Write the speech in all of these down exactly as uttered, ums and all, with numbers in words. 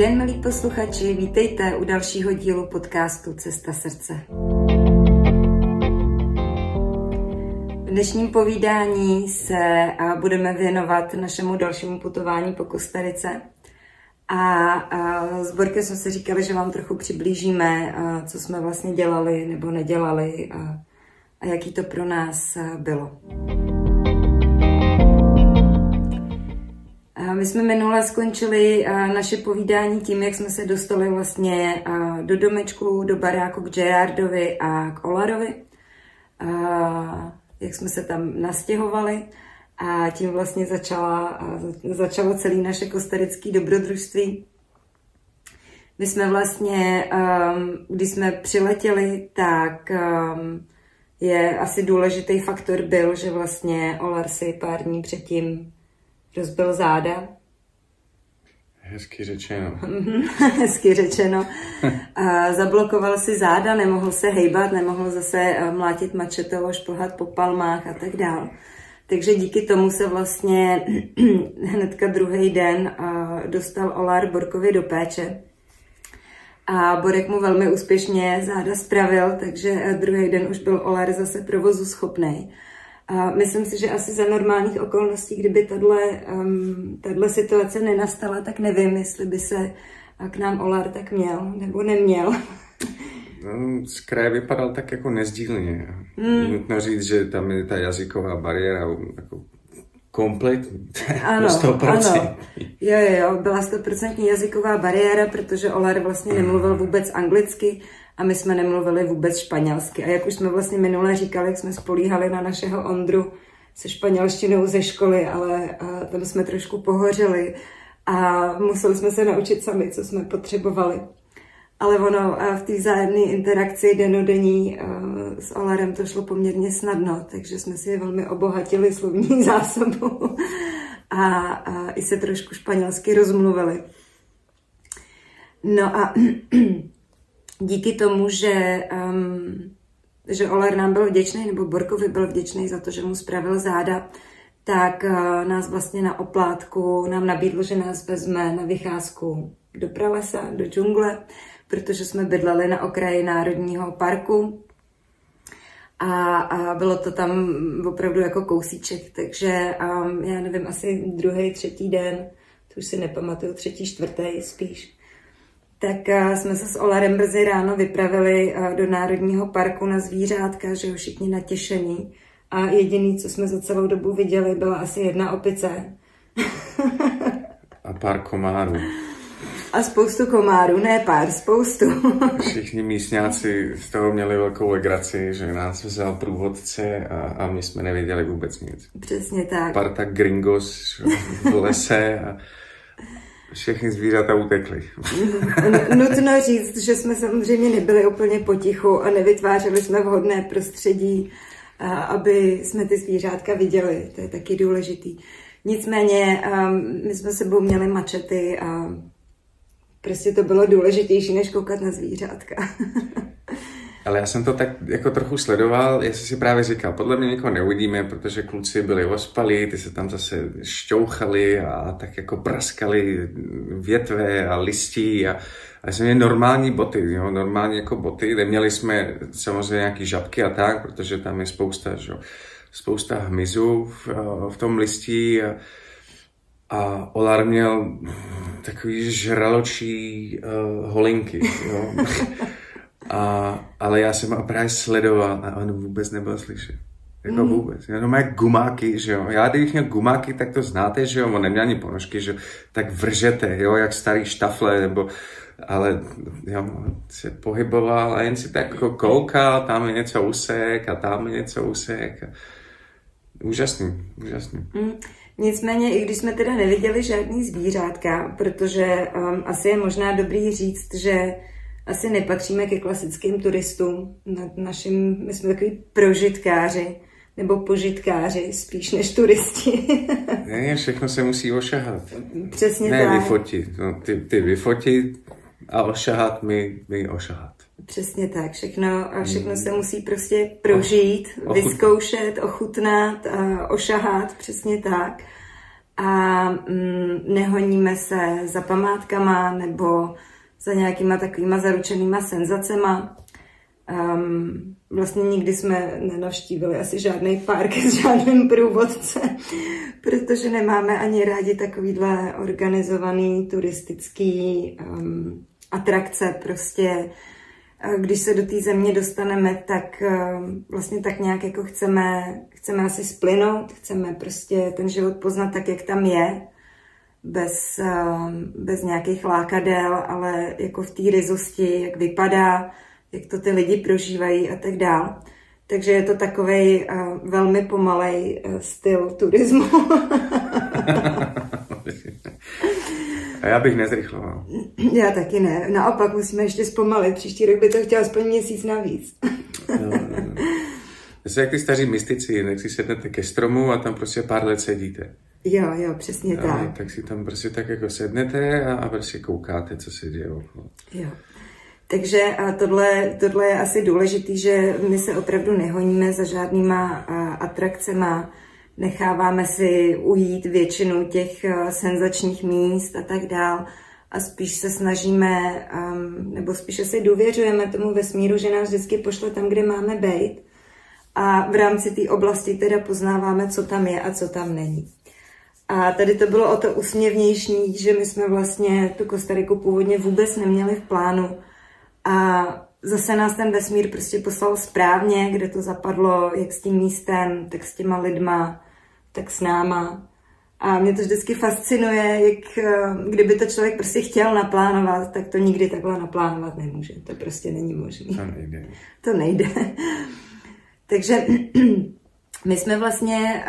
den, milí posluchači, vítejte u dalšího dílu podcastu Cesta srdce. V dnešním povídání se budeme věnovat našemu dalšímu putování po Kostarice. A s Borkem jsme se říkali, že vám trochu přiblížíme, co jsme vlastně dělali nebo nedělali a jaký to pro nás bylo. My jsme minule skončili naše povídání tím, jak jsme se dostali vlastně do domečku, do baráku k Gerardovi a k Olarovi. Jak jsme se tam nastěhovali a tím vlastně začala, začalo celé naše kostarické dobrodružství. My jsme vlastně, když jsme přiletěli, tak je asi důležitý faktor byl, že vlastně Olar si pár dní předtím rozbil záda. Hezky řečeno. Hezky řečeno. A zablokoval si záda, nemohl se hejbat, nemohl zase mlátit mačetou, šplhat po palmách a tak dál. Takže díky tomu se vlastně hnedka druhý den dostal Olar Borkovi do péče. A Borek mu velmi úspěšně záda spravil, takže druhý den už byl Olar zase provozu schopnej. A myslím si, že asi za normálních okolností, kdyby tato situace nenastala, tak nevím, jestli by se k nám Olar tak měl nebo neměl. No, z kraje vypadal tak jako nezdílně. Mm. Nutno říct, že tam je ta jazyková bariéra jako kompletní. Ano, sto procent. Ano. Jo, jo, byla stoprocentní jazyková bariéra, protože Olar vlastně nemluvil vůbec anglicky a my jsme nemluvili vůbec španělsky. A jak už jsme vlastně minule říkali, jak jsme spolíhali na našeho Ondru se španělštinou ze školy, ale tam jsme trošku pohořeli a museli jsme se naučit sami, co jsme potřebovali. Ale ono v té vzájemné interakci denodenní s Olarem to šlo poměrně snadno, takže jsme si velmi obohatili slovní zásobu a, a i se trošku španělsky rozmluvili. No a díky tomu, že, um, že Olar nám byl vděčný, nebo Borkovi byl vděčný za to, že mu spravil záda, tak uh, nás vlastně na oplátku nám nabídlo, že nás vezme na vycházku do pralesa, do džungle, protože jsme bydleli na okraji národního parku a, a bylo to tam opravdu jako kousíček, takže um, já nevím, asi druhý, třetí den, to už si nepamatuju, třetí, čtvrtý spíš, tak uh, jsme se s Olarem brzy ráno vypravili uh, do národního parku na zvířátka, že jo, všichni natěšení a jediný, co jsme za celou dobu viděli, byla asi jedna opice. A pár komárů. A spoustu komárů, ne pár, spoustu. Všichni místňáci z toho měli velkou legraci, že nás vzal průvodce a, a my jsme nevěděli vůbec nic. Přesně tak. Parta gringos v lese a všechny zvířata utekly. Nutno říct, že jsme samozřejmě nebyli úplně potichu a nevytvářeli jsme vhodné prostředí, a, aby jsme ty zvířátka viděli. To je taky důležitý. Nicméně a, my jsme sebou měli mačety a prostě to bylo důležitější, než koukat na zvířátka. Ale já jsem to tak jako trochu sledoval, jestli si právě říkal, podle mě nikoho neuvidíme, protože kluci byli ospalí, ty se tam zase šťouchali a tak jako praskali větve a listí a, a jsem měl normální boty, jo, normální jako boty, neměli jsme samozřejmě nějaký žabky a tak, protože tam je spousta, že, spousta hmyzu v, v tom listí a, a Olar měl takový žraločí uh, holinky, jo. A, ale já jsem ho právě sledoval a on vůbec nebyl slyšet. Jako mm. vůbec. Já mám jak gumáky, že jo. Já kdybych měl gumáky, tak to znáte, že jo. On neměl ani ponožky, že jo. Tak vržete, jo, jak starý štafle, nebo... Ale jo, se pohyboval a jen si tak jako koukal, tam je něco úsek a tam je něco úsek. Úžasný, úžasný. Mm. Nicméně, i když jsme teda neviděli žádný zvířátka, protože um, asi je možná dobrý říct, že asi nepatříme ke klasickým turistům. Nad naším, my jsme takový prožitkáři, nebo požitkáři, spíš než turisti. Ne, všechno se musí ošahat. Přesně ne, tak. Ne vyfotit, no, ty, ty vyfotit a ošahat, my, my ošahat. Přesně tak, všechno, a všechno se musí prostě prožít, vyzkoušet, ochutnat, ošahat, přesně tak. a mm, nehoníme se za památkama nebo za nějakýma takovýma zaručenýma senzacema. Um, vlastně nikdy jsme nenavštívili asi žádný park s žádným průvodcem, protože nemáme ani rádi takovýhle organizovaný turistický um, atrakce. Prostě když se do té země dostaneme, tak um, vlastně tak nějak jako chceme, chceme asi splynout, chceme prostě ten život poznat tak, jak tam je, bez, um, bez nějakých lákadel, ale jako v té ryzosti, jak vypadá, jak to ty lidi prožívají a tak dál. Takže je to takovej uh, velmi pomalej uh, styl turismu. A já bych nezrychloval. Já taky ne. Naopak musíme ještě zpomalit. Příští rok by to chtěl aspoň měsíc navíc. No, no, no. Já jsem jak ty staří mystici, jak si sednete ke stromu a tam prostě pár let sedíte. Jo, jo, přesně a tak. Tak si tam prostě tak jako sednete a, a prostě koukáte, co se děje okolo. Jo. Takže a tohle, tohle je asi důležitý, že my se opravdu nehoníme za žádnýma atrakcema, necháváme si ujít většinu těch senzačních míst a tak dál a spíš se snažíme, nebo spíše si důvěřujeme tomu vesmíru, že nás vždycky pošle tam, kde máme být a v rámci té oblasti teda poznáváme, co tam je a co tam není. A tady to bylo o to úsměvnější, že my jsme vlastně tu Kostariku původně vůbec neměli v plánu. A zase nás ten vesmír prostě poslal správně, kde to zapadlo, jak s tím místem, tak s těma lidma, tak s náma. A mě to vždycky fascinuje, jak kdyby to člověk prostě chtěl naplánovat, tak to nikdy takhle naplánovat nemůže. To prostě není možné. To nejde. To nejde. Takže my jsme vlastně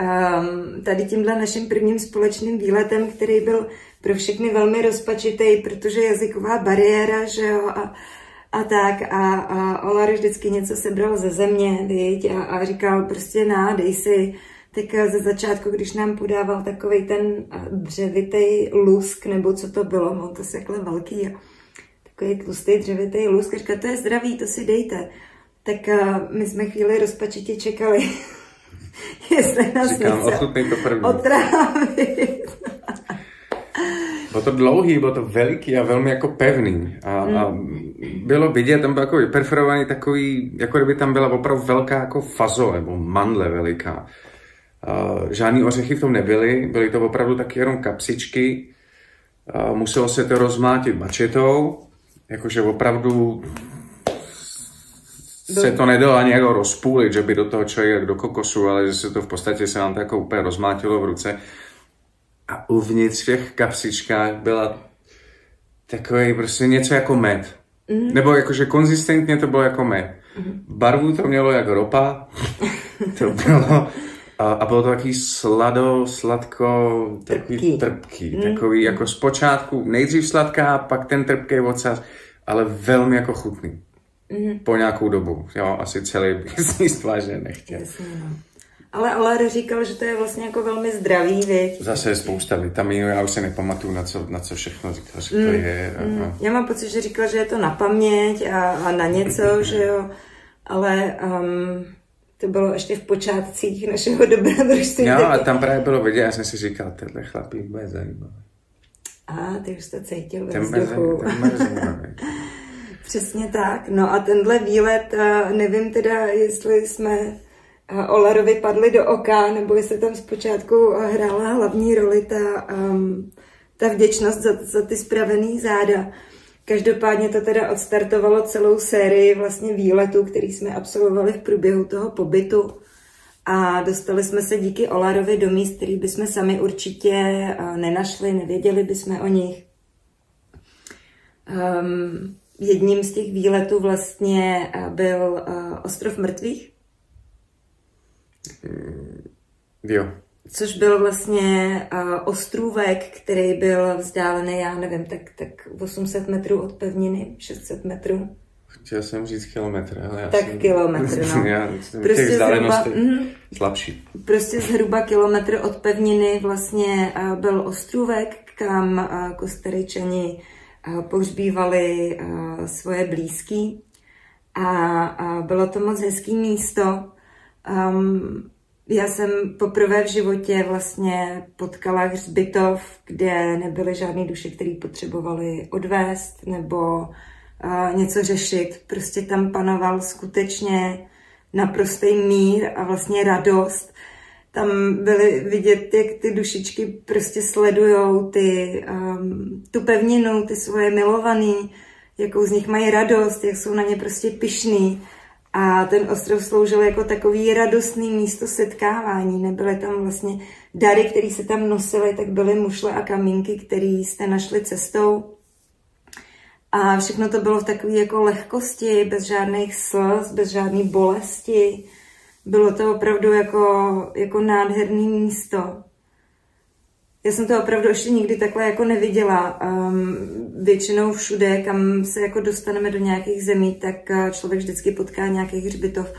tady tímhle naším prvním společným výletem, který byl pro všechny velmi rozpačitý, protože jazyková bariéra, že jo, a A tak a, a Olar vždycky něco sebral ze země, viď, a, a říkal prostě ná, dej si. Tak ze začátku, když nám podával takovej ten dřevitej lusk, nebo co to bylo, on to sekle velký, a takový tlustý dřevitej lusk, a říkal, to je zdravý, to si dejte. Tak a my jsme chvíli rozpačitě čekali, jestli nás říkám, něco otrávit. Bylo to dlouhý, bylo to veliký a velmi jako pevný a, mm. a bylo vidět, tam byl jako vyperforovaný takový, jako kdyby tam byla opravdu velká jako fazole nebo mandle veliká. Uh, žádný ořechy v tom nebyly, byly to opravdu taky jenom kapsičky, uh, muselo se to rozmátit mačetou, jakože opravdu se to nedalo ani jako rozpůlit, že by do toho člověk do kokosu, ale že se to v podstatě se nám to jako úplně rozmátilo v ruce. A uvnitř v těch kapsičkách byla takový prostě něco jako med. Mm. Nebo jakože konzistentně to bylo jako med. Mm. Barvu to mělo jako ropa. To bylo. A, a bylo to takový slado, sladko, takový trpký. trpký mm. Takový jako zpočátku nejdřív sladká, pak ten trpký ocas, ale velmi jako chutný. Mm. Po nějakou dobu. Jo, asi celý byznýst vážně nechtěl. Jasně, no. Ale Olar říkal, že to je vlastně jako velmi zdravý, viď? Zase je spousta vitamínů, já už se nepamatuju, na co, na co všechno říkal, že mm, to je. Mm. Já mám pocit, že říkal, že je to na paměť a, a na něco, že jo. Ale um, to bylo ještě v počátcích našeho dobrodružství. Jo, a tam právě bylo vidět, já jsem si říkal, tenhle chlapík bude zajímavý. A ty už to cítil ve vzduchu. Přesně tak. No a tenhle výlet, nevím teda, jestli jsme Olarovi padly do oka, nebo jestli tam zpočátku hrála hlavní roli ta, um, ta vděčnost za, za ty spravený záda. Každopádně to teda odstartovalo celou sérii vlastně výletů, který jsme absolvovali v průběhu toho pobytu a dostali jsme se díky Olarovi do míst, který bychom sami určitě uh, nenašli, nevěděli bychom o nich. Um, jedním z těch výletů vlastně byl uh, Ostrov mrtvých. Jo. Což byl vlastně uh, ostrůvek, který byl vzdálený, já nevím, tak, tak osm set metrů od pevniny, šest set metrů. Chtěl jsem říct kilometr, ale já tak jsem... kilometr, no. Já jsem prostě těch vzdálenostech mm, slabší. Prostě zhruba kilometr od pevniny vlastně uh, byl ostrůvek, kam uh, Kostaričani uh, pohřbívali uh, svoje blízký. A uh, bylo to moc hezký místo. Um, Já jsem poprvé v životě vlastně potkala hřbitov, kde nebyly žádné duše, které potřebovaly odvést nebo uh, něco řešit. Prostě tam panoval skutečně naprostý mír a vlastně radost. Tam byly vidět, jak ty dušičky prostě sledujou ty, um, tu pevninu, ty svoje milovaný, jakou z nich mají radost, jak jsou na ně prostě pyšný. A ten ostrov sloužil jako takový radostný místo setkávání. Nebyly tam vlastně dary, které se tam nosily, tak byly mušle a kamínky, které jste našli cestou. A všechno to bylo v takové jako lehkosti, bez žádných slz, bez žádné bolesti. Bylo to opravdu jako, jako nádherné místo. Já jsem to opravdu ještě nikdy takhle jako neviděla. Um, většinou všude, kam se jako dostaneme do nějakých zemí, tak člověk vždycky potká nějaký hřbitov.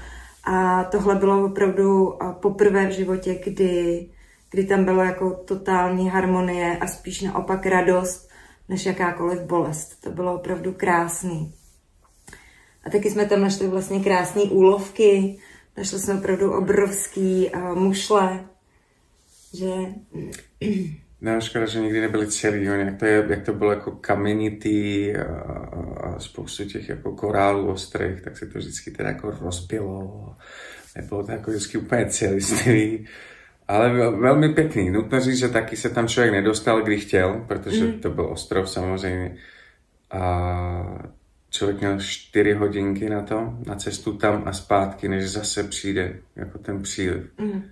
A tohle bylo opravdu poprvé v životě, kdy, kdy tam byla jako totální harmonie a spíš naopak radost, než jakákoliv bolest. To bylo opravdu krásný. A taky jsme tam našli vlastně krásné úlovky. Našli jsme opravdu obrovský uh, mušle, že... No, škoda, že nikdy nebyly celý, jak to, je, jak to bylo jako kamenitý a, a spoustu těch jako korálů ostrých, tak se to vždycky teda jako rozpilo. Nebylo to jako vždycky úplně celistvý, ale velmi pěkný. Nutno říct, že taky se tam člověk nedostal, kdy chtěl, protože mm. to byl ostrov samozřejmě. A člověk měl čtyři hodinky na to, na cestu tam a zpátky, než zase přijde jako ten příliv. Mm.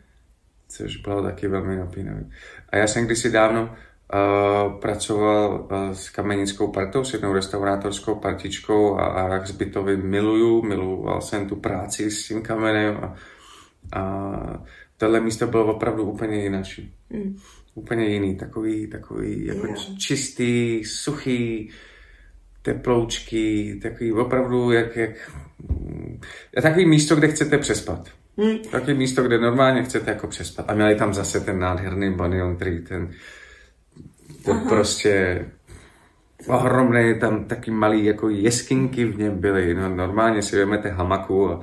Což bylo taky velmi napínavé. A já jsem kdysi dávno uh, pracoval uh, s kamenickou partou, s jednou restaurátorskou partičkou a, a hřbitovy miluju, miluval jsem tu práci s tím kamenem a, a tohle místo bylo opravdu úplně jináčí. Mm. Úplně jiný, takový, takový jako yeah. čistý, suchý, teploučky, takový opravdu jak, jak takový místo, kde chcete přespat. Hmm. Taky místo, kde normálně chcete jako přespat. A měli tam zase ten nádherný Banyan on Tree, ten, ten prostě ohromný, tam taky malý jako jeskinky v něm byly. No, normálně si vezmete hamaku a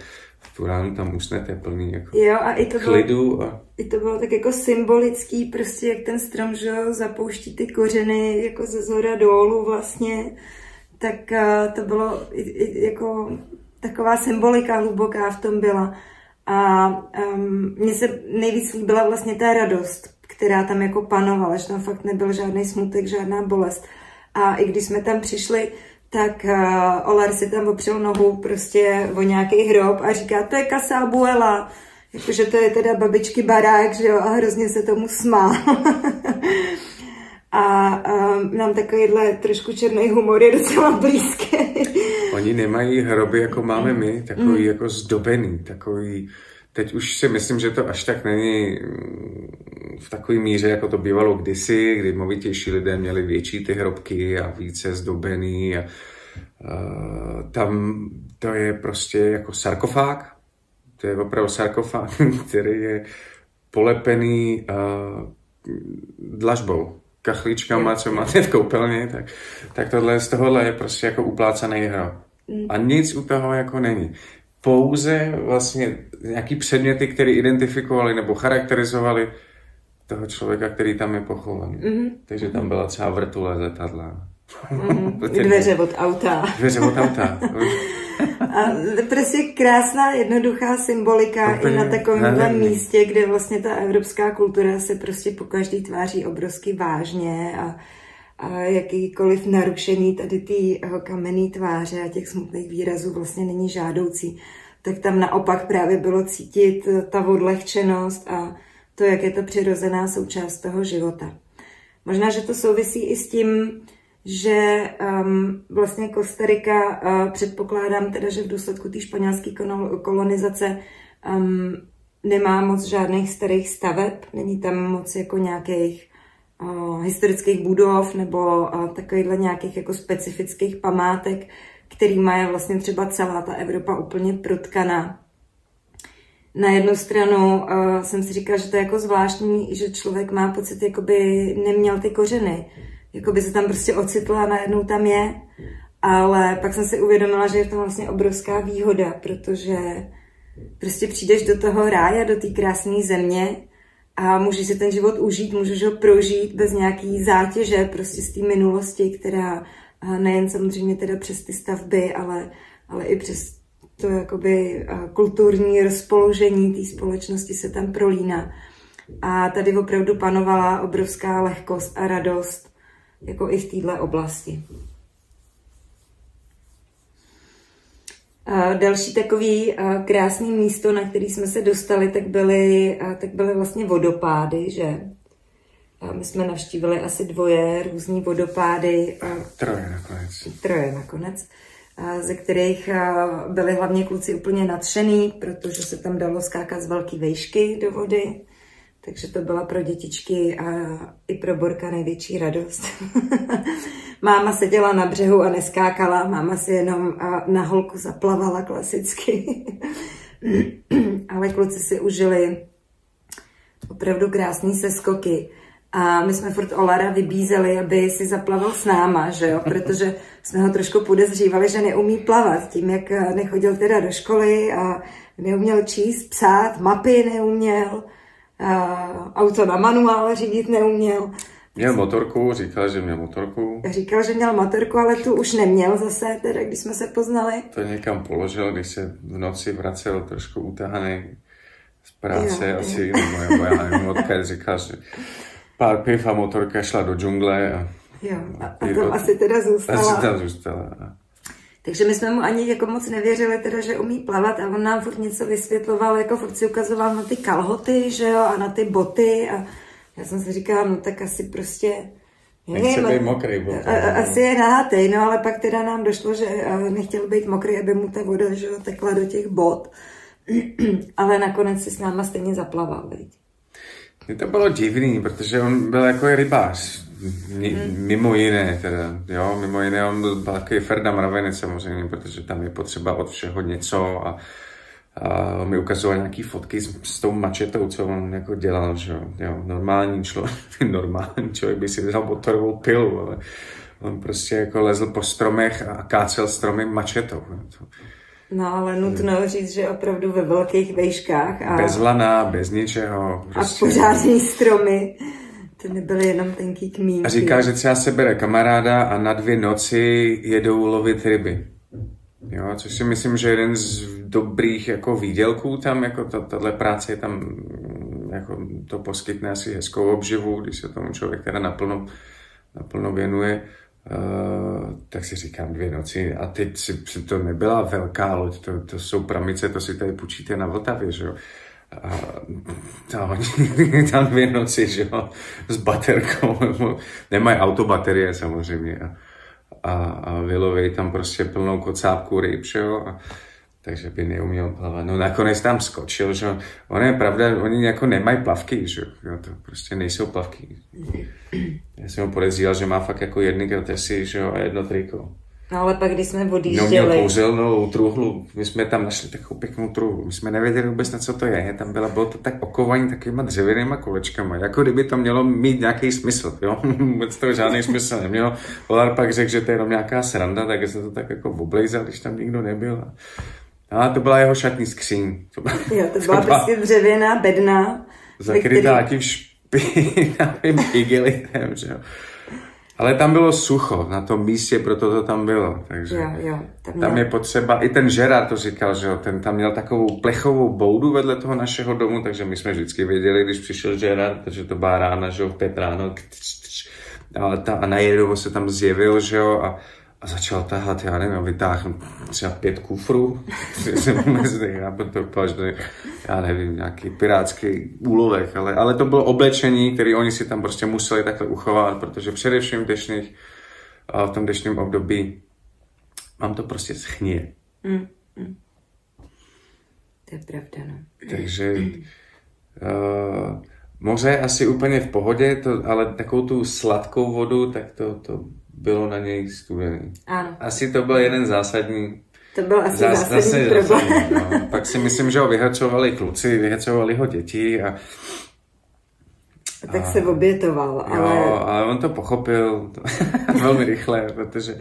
tu ránu tam usnete plný jako jo, a i to klidu. Bylo, a... I to bylo tak jako symbolický, prostě jak ten strom, že zapouští ty kořeny jako ze zhora dolů vlastně. Tak to bylo i, i, jako taková symbolika hluboká v tom byla. A um, mně se nejvíc líbila vlastně ta radost, která tam jako panovala, že tam fakt nebyl žádný smutek, žádná bolest. A i když jsme tam přišli, tak uh, Olar si tam opřel nohu prostě o nějaký hrob a říká, to je casa abuela, jakože to je teda babičky barák, že jo, a hrozně se tomu smál. A um, nám takovýhle trošku černý humor je docela blízký. Oni nemají hroby, jako máme my, takový mm. jako zdobený, takový... Teď už si myslím, že to až tak není v takové míře, jako to bývalo kdysi, kdy movitější lidé měli větší ty hrobky a více zdobený. A, uh, tam to je prostě jako sarkofág, to je opravdu sarkofág, který je polepený uh, dlažbou. Kachličkama, co máte v koupelně, tak, tak tohle z tohohle je prostě jako uplácaný hrob. A nic u toho jako není. Pouze vlastně nějaký předměty, které identifikovali nebo charakterizovali toho člověka, který tam je pochovaný. Mm-hmm. Takže tam byla třeba vrtule letadla. Mm-hmm. Dveře od auta. Dveře od auta. A prostě krásná, jednoduchá symbolika úplně, i na takovémhle místě, kde vlastně ta evropská kultura se prostě po každý tváří obrovsky vážně a, a jakýkoliv narušení tady ty kamenné tváře a těch smutných výrazů vlastně není žádoucí. Tak tam naopak právě bylo cítit ta odlehčenost a to, jak je to přirozená součást toho života. Možná, že to souvisí i s tím, že um, vlastně Kostarika, uh, předpokládám teda, že v důsledku té španělské kolonizace um, nemá moc žádných starých staveb, není tam moc jako nějakých uh, historických budov nebo uh, takovýhle nějakých jako specifických památek, kterýma je vlastně třeba celá ta Evropa úplně protkaná. Na jednu stranu uh, jsem si říkala, že to je jako zvláštní, že člověk má pocit, jakoby neměl ty kořeny. Jakoby se tam prostě ocitla a najednou tam je, ale pak jsem si uvědomila, že je to vlastně obrovská výhoda, protože Prostě přijdeš do toho ráje, do té krásné země a můžeš si ten život užít, můžeš ho prožít bez nějaký zátěže, prostě z té minulosti, která nejen samozřejmě teda přes ty stavby, ale, ale i přes to jakoby kulturní rozpoložení té společnosti se tam prolíná. A tady opravdu panovala obrovská lehkost a radost, jako i v této oblasti. Další takový krásný místo, na který jsme se dostali, tak byly, tak byly vlastně vodopády, že? My jsme navštívili asi dvoje různý vodopády. Troje nakonec. Troje nakonec, ze kterých byli hlavně kluci úplně nadšený, protože se tam dalo skákat z velké vejšky do vody. Takže to byla pro dětičky a i pro Borka největší radost. Máma seděla na břehu a neskákala, máma si jenom na holku zaplavala klasicky. Ale kluci si užili opravdu krásný seskoky. A my jsme furt Olara vybízeli, aby si zaplavil s náma, že jo? Protože jsme ho trošku podezřívali, že neumí plavat. Tím, jak nechodil teda do školy a neuměl číst, psát, mapy neuměl. Uh, auto na manuál řídit neuměl. Měl motorku, říkal, že měl motorku. Říkal, že měl motorku, ale tu už neměl zase, teda, když jsme se poznali. To někam položil, když se v noci vracel trošku utahaný z práce, jo, asi moje moja motka říkal, že pár piv a motorka šla do džungle. A, jo, a, a tam asi teda zůstala. Asi tam zůstala. Takže my jsme mu ani jako moc nevěřili, teda, že umí plavat a on nám furt něco vysvětloval, jako furt si ukazoval na ty kalhoty, že jo, a na ty boty a já jsem si říkala, no tak asi prostě, nechce být mokrý, bo to, a, a, asi je nahatej, no ale pak teda nám došlo, že nechtěl být mokrý, aby mu ta voda, že jo, tekla do těch bot, ale nakonec si s náma stejně zaplaval, viď. Mně to bylo divný, protože on byl jako rybář. Mimo jiné teda, jo, mimo jiné on byl takový Ferda Mravenec samozřejmě, protože tam je potřeba od všeho něco a, a on mi ukazoval nějaký fotky s, s tou mačetou, co on jako dělal, že jo, normální člověk, normální člověk by si vzal motorovou pilu, ale on prostě jako lezl po stromech a kácel stromy mačetou. No, ale nutno říct, že opravdu ve velkých vejškách. A bez lana, bez ničeho. Prostě. A pořádný stromy. To nebyly jenom tenký kmínky. A říká, že třeba se bere kamaráda a na dvě noci jedou lovit ryby. Jo, což si myslím, že jeden z dobrých jako výdělků tam, jako tahle práce je tam, jako to poskytne asi hezkou obživu, když se tomu člověk teda naplno, naplno věnuje. Uh, tak si říkám dvě noci a teď si, to nebyla velká loď, to, to jsou pramice, to si tady půjčíte na Vltavě, že jo. A tam, tam dvě noci, že jo, s baterkou, nemají autobaterie samozřejmě a, a, a vylovejí tam prostě plnou kocápku ryb, že jo, a, takže by neuměl plavat. No nakonec tam skočil, že jo, ono je pravda, oni jako nemají plavky, že jo, to prostě nejsou plavky. Já jsem ho podezříval, že má fakt jako jedny krotesy, že jo, a jedno triko. No ale pak, když jsme odjížděli... No měl kouzelnou truhlu, my jsme tam našli takovou pěknou truhlu, my jsme nevěděli vůbec, na co to je, tam byla, bylo to tak okovaný takovýma dřevěnýma kolečkama, jako kdyby to mělo mít nějaký smysl, jo, vůbec to žádný smysl nemělo. Olar pak řekl, že to je jenom nějaká sranda, tak se to tak jako oblejzal, když tam nikdo nebyl. A to byla jeho šatní skříň. To byla, jo, to byla, to byla prostě dřevěná bedna. Zakrytá tím špinavým igelitem, že jo. Ale tam bylo sucho na tom místě, proto to tam bylo, takže jo, jo, tam, tam je potřeba, i ten Gerard to říkal, že jo, ten tam měl takovou plechovou boudu vedle toho našeho domu, takže my jsme vždycky věděli, když přišel Gerard, takže to byla rána, že jo, v pět ráno, kč, kč, ale ta, a najednou se tam zjevil, že jo, a, a začal tahat, já nevím, vytáhl třeba pět kufrů, já nevím, nějaký pirátský úlovek, ale, ale to bylo oblečení, které oni si tam prostě museli takhle uchovat, protože především v, dešných, v tom deštném období mám to prostě schníje. Mm, mm. To je pravda, no. Takže uh, moře asi úplně v pohodě, to, ale takovou tu sladkou vodu, tak to... to bylo na něj studený. Ano. Asi to byl jeden zásadní... To byl asi zás, zásadní problém. No. Pak si myslím, že ho vyhacovali kluci, vyhacovali ho děti a... a tak a, se obětoval, ale... Jo, ale on to pochopil velmi rychle, protože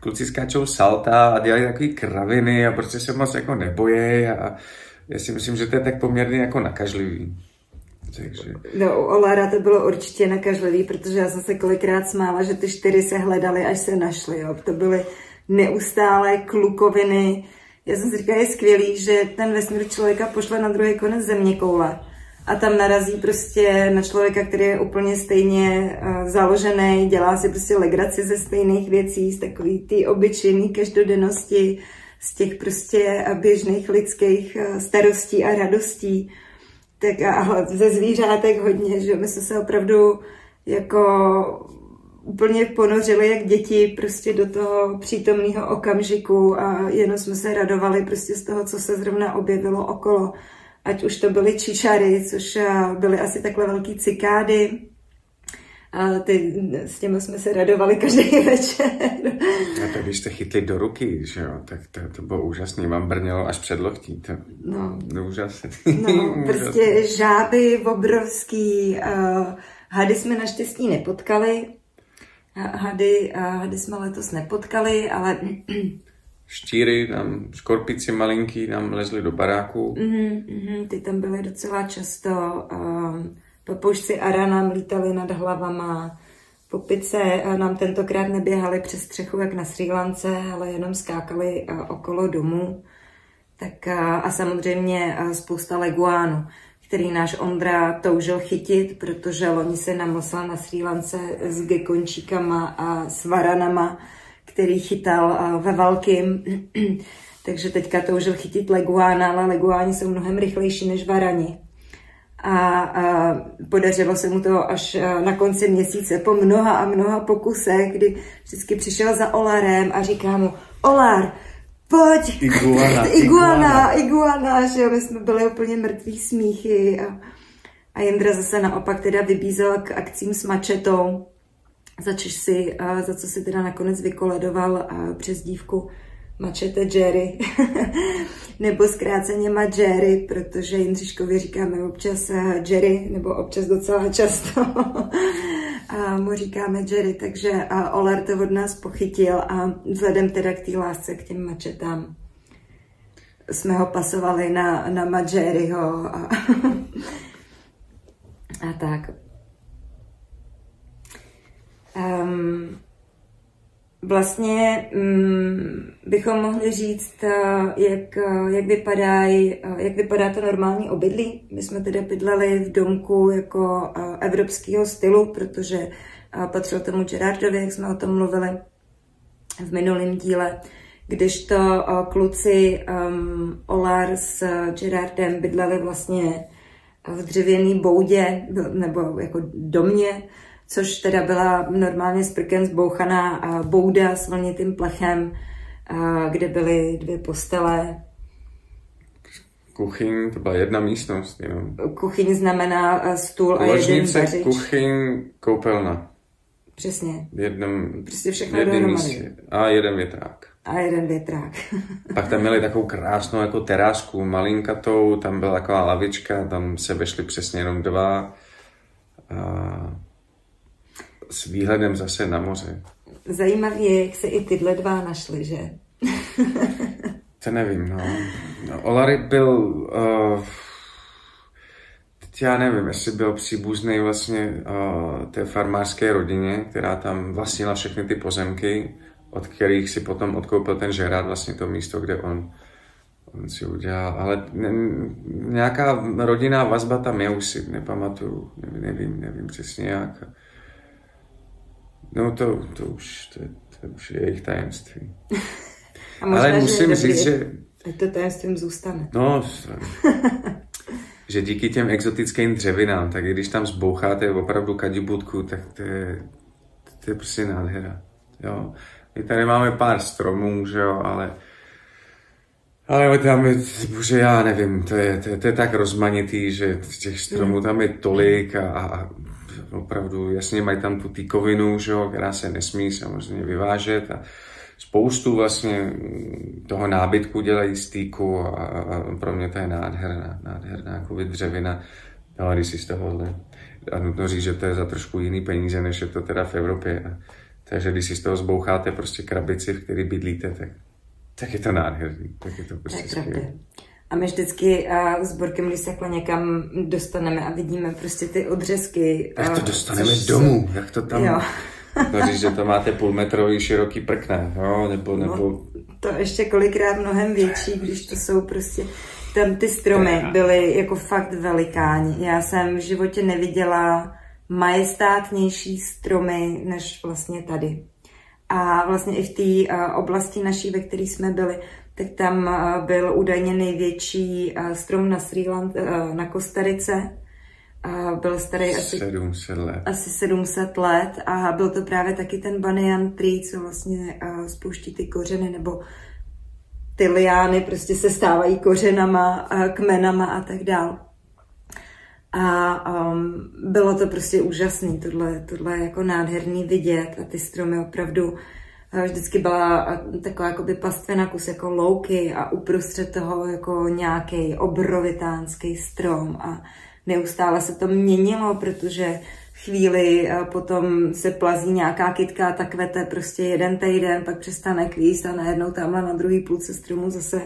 kluci skáčou salta a dělají takové kraviny a prostě se moc jako nebojí a já si myslím, že to je tak poměrně jako nakažlivý. Takže... No, u Olara to bylo určitě nakažlivý, protože já jsem se kolikrát smála, že ty čtyři se hledali, až se našli. Jo. To byly neustálé klukoviny. Já jsem si říkala, je skvělý, že ten vesmír člověka pošle na druhý konec zeměkoule a tam narazí prostě na člověka, který je úplně stejně uh, založený, dělá si prostě legraci ze stejných věcí, z takový ty obyčejný každodennosti, z těch prostě běžných lidských starostí a radostí. Tak a ze zvířátek hodně, že my jsme se opravdu jako úplně ponořili jak děti prostě do toho přítomného okamžiku a jenom jsme se radovali prostě z toho, co se zrovna objevilo okolo. Ať už to byly čičary, což byly asi takhle velký cikády. A ty, s těmi jsme se radovali každý večer. A tak když jste chytli do ruky, že jo, tak to, to bylo úžasné. Vám brnělo až před loktí. To, no. To úžasné. No, prostě žáby obrovský. Uh, hady jsme naštěstí nepotkali. Hady, uh, hady jsme letos nepotkali, ale... Štíry, nám, škorpici malinký nám lezly do baráku. Mm-hmm, mm-hmm, ty tam byly docela často... Uh, Papoušci ara nám lítali nad hlavama, popice nám tentokrát neběhali přes střechu jak na Srí Lance, ale jenom skákali okolo domu. Tak a, a samozřejmě spousta leguánů, který náš Ondra toužil chytit, protože loni se namlsla na Srí Lance s gekončíkama a s varanama, který chytal ve velkým. Takže teďka toužil chytit leguána, ale leguáni jsou mnohem rychlejší než varani. A, a podařilo se mu to až na konci měsíce, po mnoha a mnoha pokusech, kdy vždycky přišel za Olarem a říká mu, Olar, pojď, iguana, iguana, iguana, že jo, my jsme byli úplně mrtví smíchy. A, a Jindra zase naopak teda vybízel k akcím s mačetou, za, si, a za co si teda nakonec vykoledoval přezdívku Mačete Jerry, nebo zkráceně má Jerry, protože Jindřiškovi říkáme občas Jerry, nebo občas docela často a mu říkáme Jerry, takže Olar to od nás pochytil a vzhledem teda k té lásce k těm mačetám jsme ho pasovali na, na Majeryho a, a tak. Um, Vlastně mm, bychom mohli říct, jak, jak, vypadají, jak vypadá to normální obydlí. My jsme teda bydleli v domku jako evropského stylu, protože patřil tomu Gerardovi, jak jsme o tom mluvili v minulém díle, kdežto kluci um, Olar s Gerardem bydleli vlastně v dřevěné boudě nebo jako domě, což teda byla normálně s prkem zbouchaná bouda s vlnitým plechem, kde byly dvě postele. Kuchyň, to byla jedna místnost jenom. Kuchyň znamená stůl a jeden vařič. Kuchyň, koupelna. Přesně. V jednom, prostě všechno v jednom místě. A jeden větrák. A jeden větrák. Pak tam měli takovou krásnou jako terásku malinkatou, tam byla taková lavička, tam se vešly přesně jenom dva. A... s výhledem zase na moře. Zajímavé je, jak se i tyhle dva našly, že? To nevím, no. no Olary byl, uh, teď já nevím, jestli byl příbuzný vlastně uh, té farmářské rodině, která tam vlastnila všechny ty pozemky, od kterých si potom odkoupil ten Gerard vlastně to místo, kde on, on si udělal. Ale ne, nějaká rodinná vazba tam je už si, nepamatuju, nevím, nevím, nevím přesně jak. No to, to, už, to, to už je jejich tajemství. A možná, ale musím říct, že... Ať to tajemstvím zůstane. No, že díky těm exotickým dřevinám, tak i když tam zboucháte opravdu kadibudku, tak to je, to je prostě nádhera. Jo. My tady máme pár stromů, že jo, ale... Ale tam je, bože, já nevím, to je, to je, to je tak rozmanitý, že těch stromů tam je tolik a... a opravdu, jasně, mají tam tu týkovinu, že jo, která se nesmí samozřejmě vyvážet a spoustu vlastně toho nábytku dělají z týku a, a pro mě to je nádherná, nádherná jako dřevina. No, když si z tohohle, a nutno říct, že to je za trošku jiný peníze, než je to teda v Evropě. Takže když si z toho zboucháte prostě krabici, v který bydlíte, tak, tak je to nádherný, tak je to prostě skvělé. A my vždycky uh, s Borkem, když se jako někam dostaneme a vidíme prostě ty odřezky. Jak to dostaneme uh, domů, se... jak to tam... Jo. No, říš, že tam máte půlmetrový široký prkna, jo, nebo... nebo... No, to ještě kolikrát mnohem větší, když to jsou prostě... Tam ty stromy byly jako fakt velikáni. Já jsem v životě neviděla majestátnější stromy, než vlastně tady. A vlastně i v té uh, oblasti naší, ve které jsme byli, tak tam uh, byl údajně největší uh, strom na Srí Lance, uh, na Kostarice. Uh, byl starý asi sedm set let. Asi sedm set let a byl to právě taky ten banyan tree, co vlastně uh, spouští ty kořeny, nebo ty liány prostě se stávají kořenama, uh, kmenama a tak dál. A um, bylo to prostě úžasné, tohle, tohle jako nádherný vidět a ty stromy opravdu, uh, vždycky byla uh, taková jakoby pastvina, kus jako louky a uprostřed toho jako nějaký obrovitánský strom a neustále se to měnilo, protože chvíli uh, potom se plazí nějaká kytka, ta kvete prostě jeden týden, pak přestane kvíst a najednou tamhle na druhý půlce stromu zase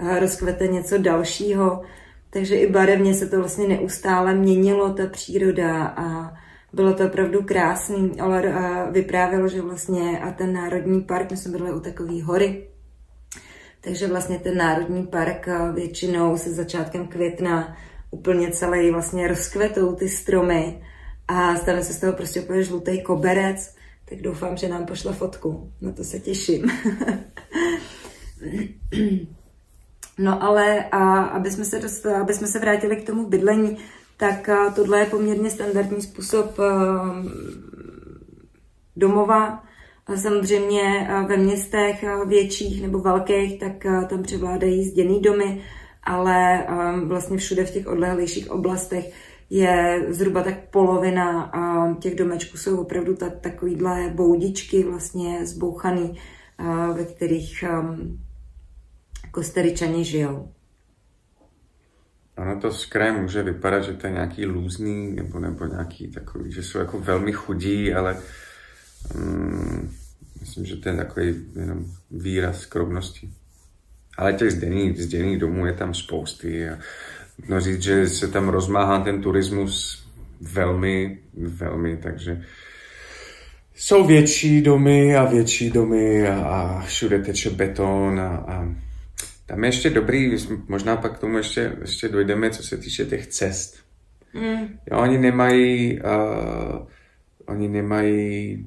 uh, rozkvete něco dalšího. Takže i barevně se to vlastně neustále měnilo, ta příroda, a bylo to opravdu krásný. Ale vyprávělo, že vlastně a ten národní park, my jsme byli u takové hory, takže vlastně ten národní park většinou se začátkem května úplně celý vlastně rozkvetou ty stromy a stane se z toho prostě úplně žlutý koberec, tak doufám, že nám pošle fotku, na to se těším. No ale a, aby, jsme se dostali, aby jsme se vrátili k tomu bydlení, tak a, tohle je poměrně standardní způsob a, domova. A samozřejmě a ve městech a větších nebo velkých, tak a, tam převládají zděný domy, ale a, vlastně všude v těch odlehlejších oblastech je zhruba tak polovina a, těch domečků jsou opravdu ta, takovýhle boudičky vlastně zbouchaný, a, ve kterých... A, Kostaričani žijou. Ono to z kraje může vypadat, že to je nějaký lůzný, nebo, nebo nějaký takový, že jsou jako velmi chudí, ale um, myslím, že to je takový jenom výraz skromnosti. Ale těch zděných, zděných domů je tam spousty. A no říct, že se tam rozmáhá ten turismus velmi, velmi, takže jsou větší domy a větší domy a, a všude teče beton a, a tam je ještě dobrý, možná pak k tomu ještě, ještě dojdeme, co se týče těch cest. Mm. Jo, oni nemají, uh, oni nemají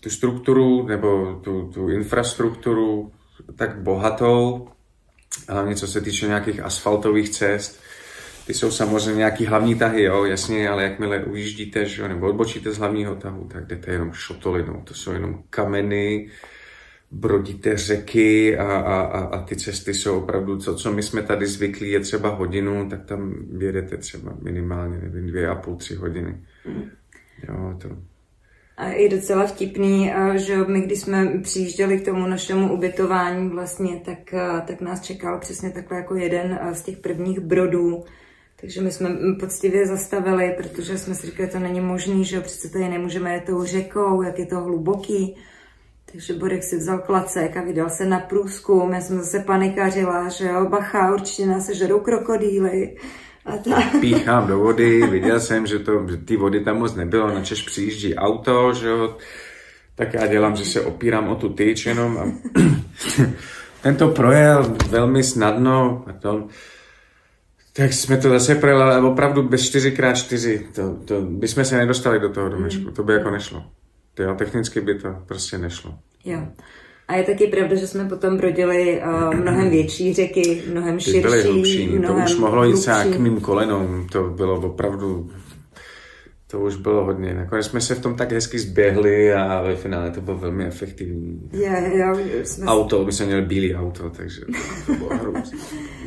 tu strukturu nebo tu, tu infrastrukturu tak bohatou, hlavně co se týče nějakých asfaltových cest. Ty jsou samozřejmě nějaký hlavní tahy, jo, jasně, ale jakmile ujíždíte, že, nebo odbočíte z hlavního tahu, tak jdete jenom šotolinou, to jsou jenom kameny, brodíte řeky a, a, a ty cesty jsou opravdu, co, co my jsme tady zvyklí, je třeba hodinu, tak tam jedete třeba minimálně, nevím, dvě a půl, tři hodiny. Mm. Jo, to... A je docela vtipný, že my, když jsme přijížděli k tomu našemu ubytování vlastně, tak, tak nás čekal přesně takhle jako jeden z těch prvních brodů. Takže my jsme poctivě zastavili, protože jsme si říkali, to není možný, že přece tady nemůžeme jet tou řekou, jak je to hluboký. Takže Borek si vzal klacek a vydal se na průzkum. Já jsem zase panikařila, že jo, bacha, určitě nás sežerou krokodýly. A ta... Píchám do vody, viděl jsem, že to, ty vody tam moc nebylo, načež přijíždí auto, že jo. Tak já dělám, že se opírám o tu tyč jenom. A... Ten to projel velmi snadno. A to... Tak jsme to zase projeli, ale opravdu bez čtyři krát čtyři. To, to... Bychom se nedostali do toho domečku, to by jako nešlo. Jo, technicky by to prostě nešlo. Jo. A je taky pravda, že jsme potom brodili uh, mnohem větší řeky, mnohem širší. Ty byly hlubší, mnohem to už mohlo jít třeba k mým kolenům, to bylo opravdu, to už bylo hodně. Nakonec jsme se v tom tak hezky zběhli a ve finále to bylo velmi efektivní. Je, jo, jsme... Auto, my jsme měli bílý auto, takže to bylo hrozně,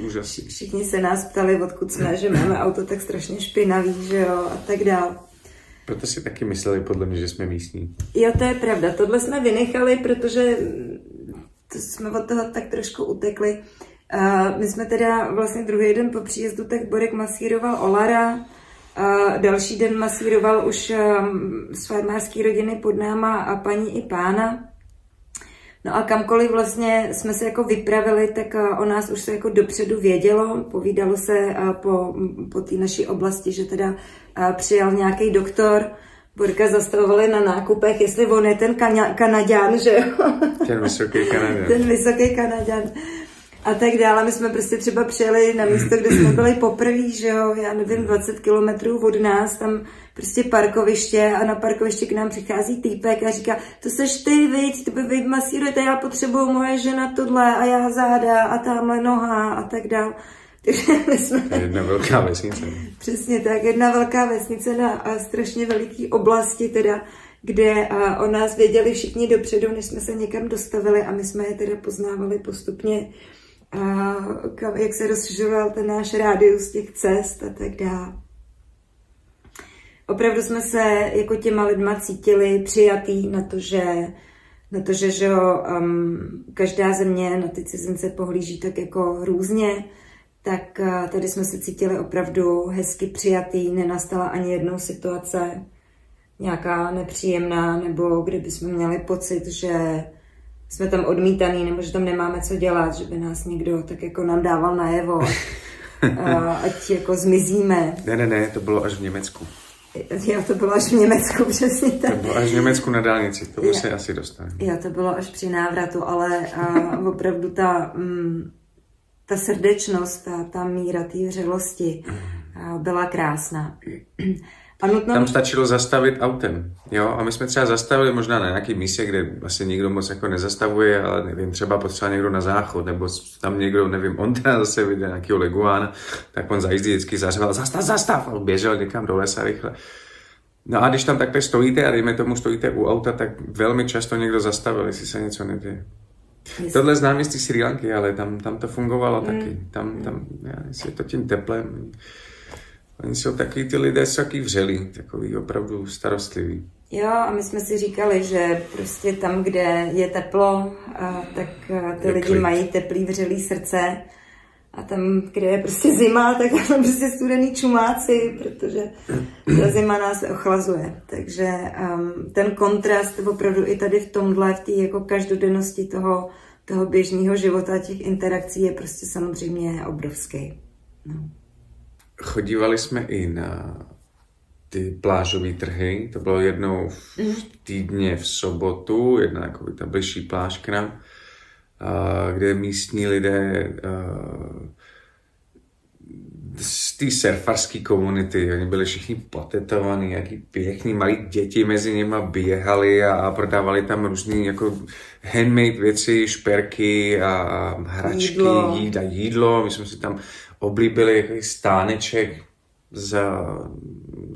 úžasný. Všichni se nás ptali, odkud jsme, že máme auto tak strašně špinavý, že jo, a tak dál. Proto si taky mysleli, podle mě, že jsme místní. Jo, to je pravda. Tohle jsme vynechali, protože to jsme od toho tak trošku utekli. Uh, my jsme teda vlastně druhý den po příjezdu, tak Borek masíroval Olara. Uh, další den masíroval už um, z farmářské rodiny pod náma a paní i pána. No a kamkoliv vlastně jsme se jako vypravili, tak o nás už se jako dopředu vědělo, povídalo se po, po té naší oblasti, že teda přijal nějaký doktor, Borka zastavovali na nákupech, jestli on je ten Kanaďan, že jo? Ten vysoký Kanaďan. Ten vysoký Kanaďan. A tak dále, my jsme prostě třeba přijeli na místo, kde jsme byli poprvé, že jo, já nevím, dvacet kilometrů od nás, tam prostě parkoviště a na parkoviště k nám přichází týpek a říká, to seš ty, viď, ty by masírujete, já potřebuju, moje žena tohle a já záda a támhle noha a tak dále. Jsme... Jedna velká vesnice. Přesně tak, jedna velká vesnice na strašně veliký oblasti teda, kde o nás věděli všichni dopředu, než jsme se někam dostavili a my jsme je teda poznávali postupně, a kam, jak se rozšiřoval ten náš rádius těch cest a tak dále. Opravdu jsme se jako těma lidma cítili přijatý na to, že, na to, že, že um, každá země na ty cizince pohlíží tak jako různě, tak uh, tady jsme se cítili opravdu hezky přijatý, nenastala ani jednou situace nějaká nepříjemná, nebo kdybychom měli pocit, že jsme tam odmítaný, nebo že tam nemáme co dělat, že by nás někdo tak jako nám dával najevo, ať jako zmizíme. Ne, ne, ne, to bylo až v Německu. Jo, to bylo až v Německu, přesně tak. To bylo až v Německu na dálnici, to už se asi dostane. Jo, to bylo až při návratu, ale a, opravdu ta, m, ta srdečnost, ta, ta míra té vřelosti a, byla krásná. Nutno... Tam stačilo zastavit autem, jo, a my jsme třeba zastavili možná na nějaký místě, kde asi nikdo moc jako nezastavuje, ale nevím, třeba potřeba někdo na záchod, nebo tam někdo, nevím, on teda zase viděl nějakýho leguána, tak on zajízdí vždycky zařval, zastav, zastav, a běžel někam do lesa rychle. No a když tam takhle stojíte a dejme tomu stojíte u auta, tak velmi často někdo zastavil, jestli se něco neděje. Jestli... Tohle znám i z Srí Lanky, ale tam, tam to fungovalo mm. taky, tam, tam, já, jestli je to tím teplem. Oni jsou taky ty lidé, jsou taky vřelí, takový opravdu starostliví. Jo, a my jsme si říkali, že prostě tam, kde je teplo, tak ty je lidi klid. Mají teplý, vřelý srdce. A tam, kde je prostě zima, tak tam prostě studený čumáci, protože ta zima nás ochlazuje. Takže um, ten kontrast opravdu i tady v tomhle, v té jako každodennosti toho, toho běžného života, těch interakcí je prostě samozřejmě obrovský. No. Chodívali jsme i na ty plážové trhy, to bylo jednou v týdně v sobotu, jedna jakoby ta blížší pláž k nám, kde místní lidé z té surfarské komunity, oni byli všichni potetovaní, jaký pěkný, malí děti mezi nimi běhali a prodávali tam různé jako handmade věci, šperky a hračky, jídlo. Jídla, jídlo, my jsme si tam oblíbili stáneček s,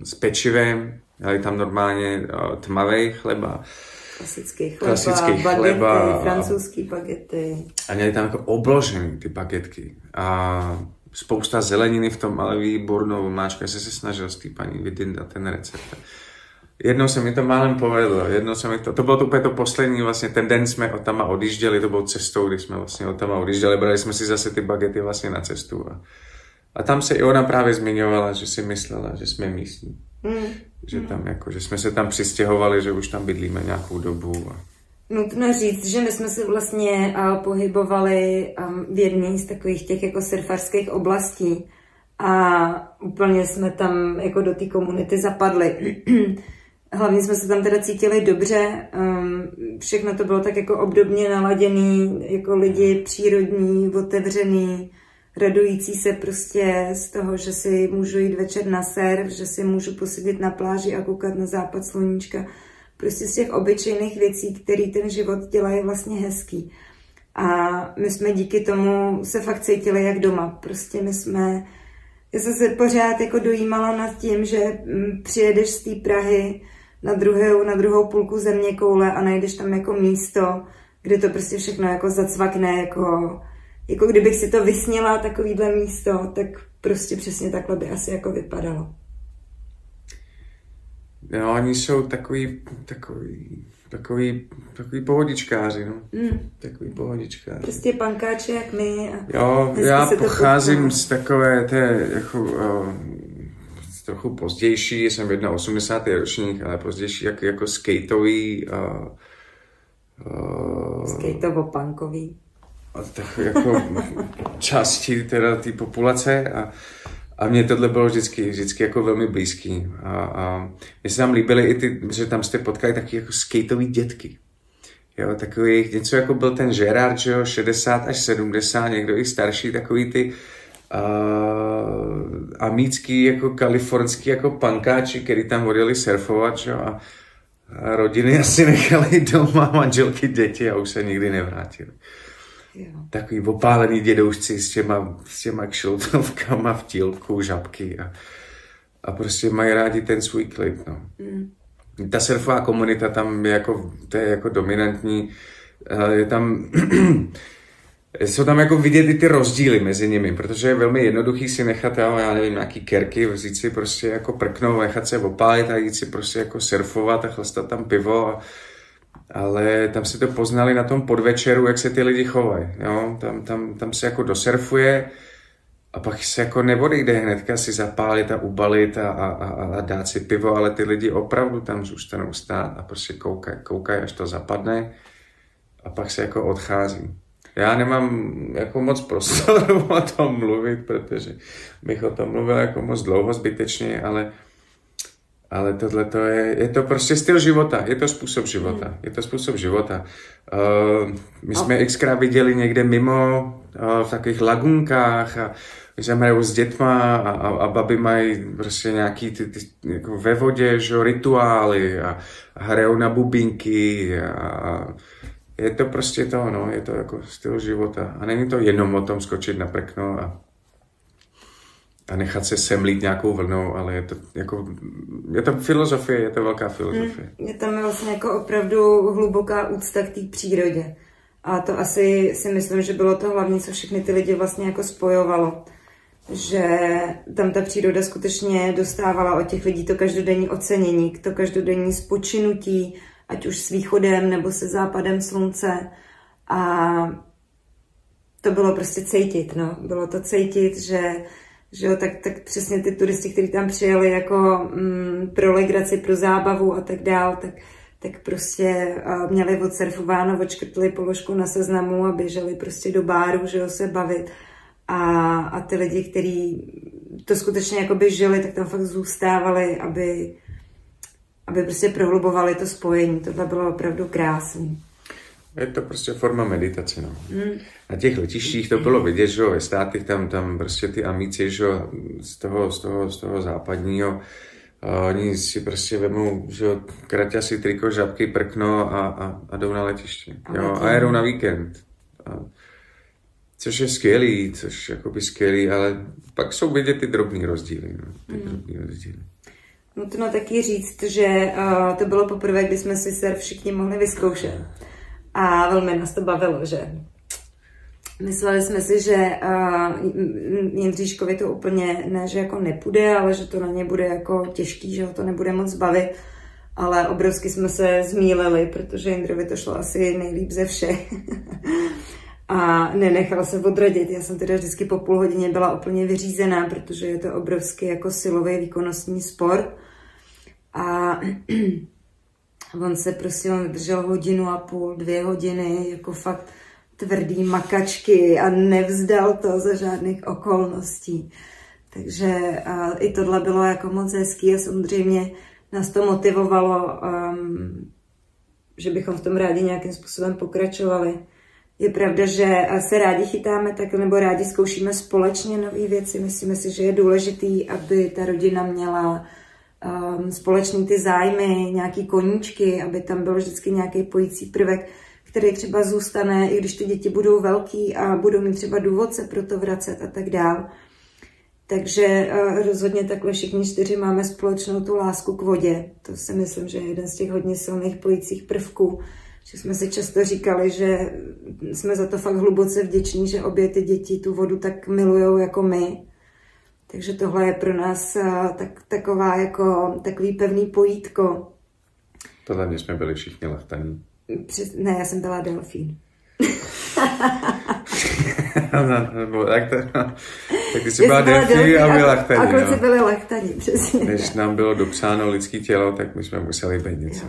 s pečivem, ale tam normálně tmavý chleba. Klasický chleba, klasický bagety, chleba, francouzský bagety. A měli tam jako obložený ty bagetky. A spousta zeleniny v tom, ale výbornou máčku. Já jsem se snažil s tý paní vydindat ten recept. Jednou se mi to málem povedlo, jednou se mi to, to bylo to úplně to poslední vlastně, ten den jsme od tama odjížděli, to bylo cestou, když jsme vlastně od tama odjížděli, brali jsme si zase ty bagety vlastně na cestu a, a tam se i ona právě zmiňovala, že si myslela, že jsme místní, mm. že mm. tam jako, že jsme se tam přistěhovali, že už tam bydlíme nějakou dobu. A... Nutno říct, že my jsme se vlastně pohybovali v jedné z takových těch jako surfarských oblastí a úplně jsme tam jako do té komunity zapadli. Hlavně jsme se tam teda cítili dobře, všechno to bylo tak jako obdobně naladěný, jako lidi přírodní, otevřený, radující se prostě z toho, že si můžu jít večer na surf, že si můžu posedět na pláži a koukat na západ sluníčka. Prostě z těch obyčejných věcí, které ten život dělají vlastně hezký. A my jsme díky tomu se fakt cítili jak doma. Prostě my jsme, já jsem se pořád jako dojímala nad tím, že přijedeš z té Prahy na druhou, na druhou půlku země koule a najdeš tam jako místo, kde to prostě všechno jako zacvakne, jako, jako kdybych si to vysněla, takovýhle místo, tak prostě přesně takhle by asi jako vypadalo. No, oni jsou takový, takový, takový, takový pohodičkáři, no. Mm. Takový pohodičkáři. Prostě pankáči jak my. A jo, já pocházím z takové té, jako, uh, trochu pozdější, jsem v osmdesátém ročník, ale pozdější, jak, jako skateový, uh, uh, Říkej to o punkový. Tak jako části teda té populace a, a mně tohle bylo vždycky, vždycky jako velmi blízký. A, a mně se tam líbily i ty, že tam jste potkali taky jako skateový dětky. Jo, takový něco jako byl ten Gerard, že jo, šedesát až sedmdesát, někdo i starší, takový ty uh, amícký, jako kalifornský, jako pankáči, který tam odjeli surfovat, že jo, a rodiny asi nechali doma, manželky, děti a už se nikdy nevrátili. Jo. Takový opálený dědoušci s těma, s těma kšiltovkama v tílku, žabky a, a prostě mají rádi ten svůj klid, no. Mm. Ta surfová komunita tam je jako, to je jako dominantní, je tam, jsou tam jako vidět i ty rozdíly mezi nimi, protože je velmi jednoduchý si nechat, já nevím, nějaký kerky, vzít si prostě jako prknou, nechat se opálit a jít si prostě jako surfovat a chlastat tam pivo, a, ale tam se to poznali na tom podvečeru, jak se ty lidi chovají, jo, tam, tam, tam se jako dosurfuje. A pak se jako neodejde hnedka si zapálit a ubalit a, a, a, a dát si pivo, ale ty lidi opravdu tam zůstanou stát a prostě koukají, koukaj, až to zapadne a pak se jako odchází. Já nemám jako moc prostoru o tom mluvit, protože bych o tom mluvil jako moc dlouho zbytečně, ale, ale tohle to je, je to prostě styl života, je to způsob života, je to způsob života. Uh, my jsme xkrát viděli někde mimo, uh, v takových lagunkách a my jsme hrajou s dětma a, a, a babi mají prostě nějaký ty, ty, jako ve vodě, že, rituály a, a hrajou na bubínky a, a je to prostě to, no, je to jako styl života a není to jenom o tom skočit na prkno a, a nechat se semlít nějakou vlnou, ale je to jako, je to filozofie, je to velká filozofie. Hmm, je tam vlastně jako opravdu hluboká úcta k té přírodě a to asi si myslím, že bylo to hlavní, co všechny ty lidi vlastně jako spojovalo, že tam ta příroda skutečně dostávala od těch lidí to každodenní ocenění, to každodenní spočinutí, ať už s východem nebo se západem slunce a to bylo prostě cítit, no, bylo to cítit, že Že jo, tak, tak přesně ty turisti, kteří tam přijeli jako mm, pro legraci, pro zábavu a tak dál, tak, tak prostě uh, měli odsurfováno, odškrtli položku na seznamu a běželi prostě do báru, že jo, se bavit. A, a ty lidi, kteří to skutečně jakoby žili, tak tam fakt zůstávali, aby, aby prostě prohlubovali to spojení. Tohle bylo opravdu krásné. Je to prostě forma meditace, no. Mm. Na těch letištích to bylo vidět, že jo, ve státech tam, tam prostě ty amíci, že jo, z toho, z toho, z toho západního, uh, oni si prostě vemou, že jo, kraťa si triko, žabky, prkno a, a, a jdou na letiště, a jo, a jedou na víkend. A, což je skvělý, což jakoby skvělý, ale pak jsou vidět ty drobný rozdíly, no, ty mm. drobný rozdíly. Nutno taky říct, že uh, to bylo poprvé, kdy jsme si surf všichni mohli vyzkoušet. A velmi nás to bavilo, že? Mysleli jsme si, že uh, Jindříškovi to úplně ne, že jako nepůjde, ale že to na ně bude jako těžký, že ho to nebude moc bavit. Ale obrovsky jsme se zmýlili, protože Jindrovi to šlo asi nejlíp ze všech. A nenechal se odradit. Já jsem teda vždycky po půl hodině byla úplně vyřízená, protože je to obrovský jako silový výkonnostní sport. A on se prostě, on vydržel hodinu a půl, dvě hodiny, jako fakt tvrdý makačky a nevzdal to za žádných okolností. Takže i tohle bylo jako moc hezký a samozřejmě nás to motivovalo, um, že bychom v tom rádi nějakým způsobem pokračovali. Je pravda, že se rádi chytáme tak, nebo rádi zkoušíme společně nové věci. Myslíme si, že je důležitý, aby ta rodina měla Um, společný ty zájmy, nějaký koníčky, aby tam byl vždycky nějaký pojící prvek, který třeba zůstane, i když ty děti budou velký a budou mít třeba důvod se pro to vracet a tak dál. Takže uh, rozhodně takhle všichni čtyři máme společnou tu lásku k vodě. To si myslím, že je jeden z těch hodně silných pojících prvků. Že jsme si často říkali, že jsme za to fakt hluboce vděční, že obě ty děti tu vodu tak milujou jako my. Takže tohle je pro nás tak, taková jako, takový pevný pojítko. Tohle mě jsme byli všichni lechtaní. Ne, já jsem byla delfín. no, no, no, tak to, no. Tak když byla delfí a my lachtani. A kluci byli lachtani, přesně. Než nám bylo dopřáno lidské tělo, tak my jsme museli být něco.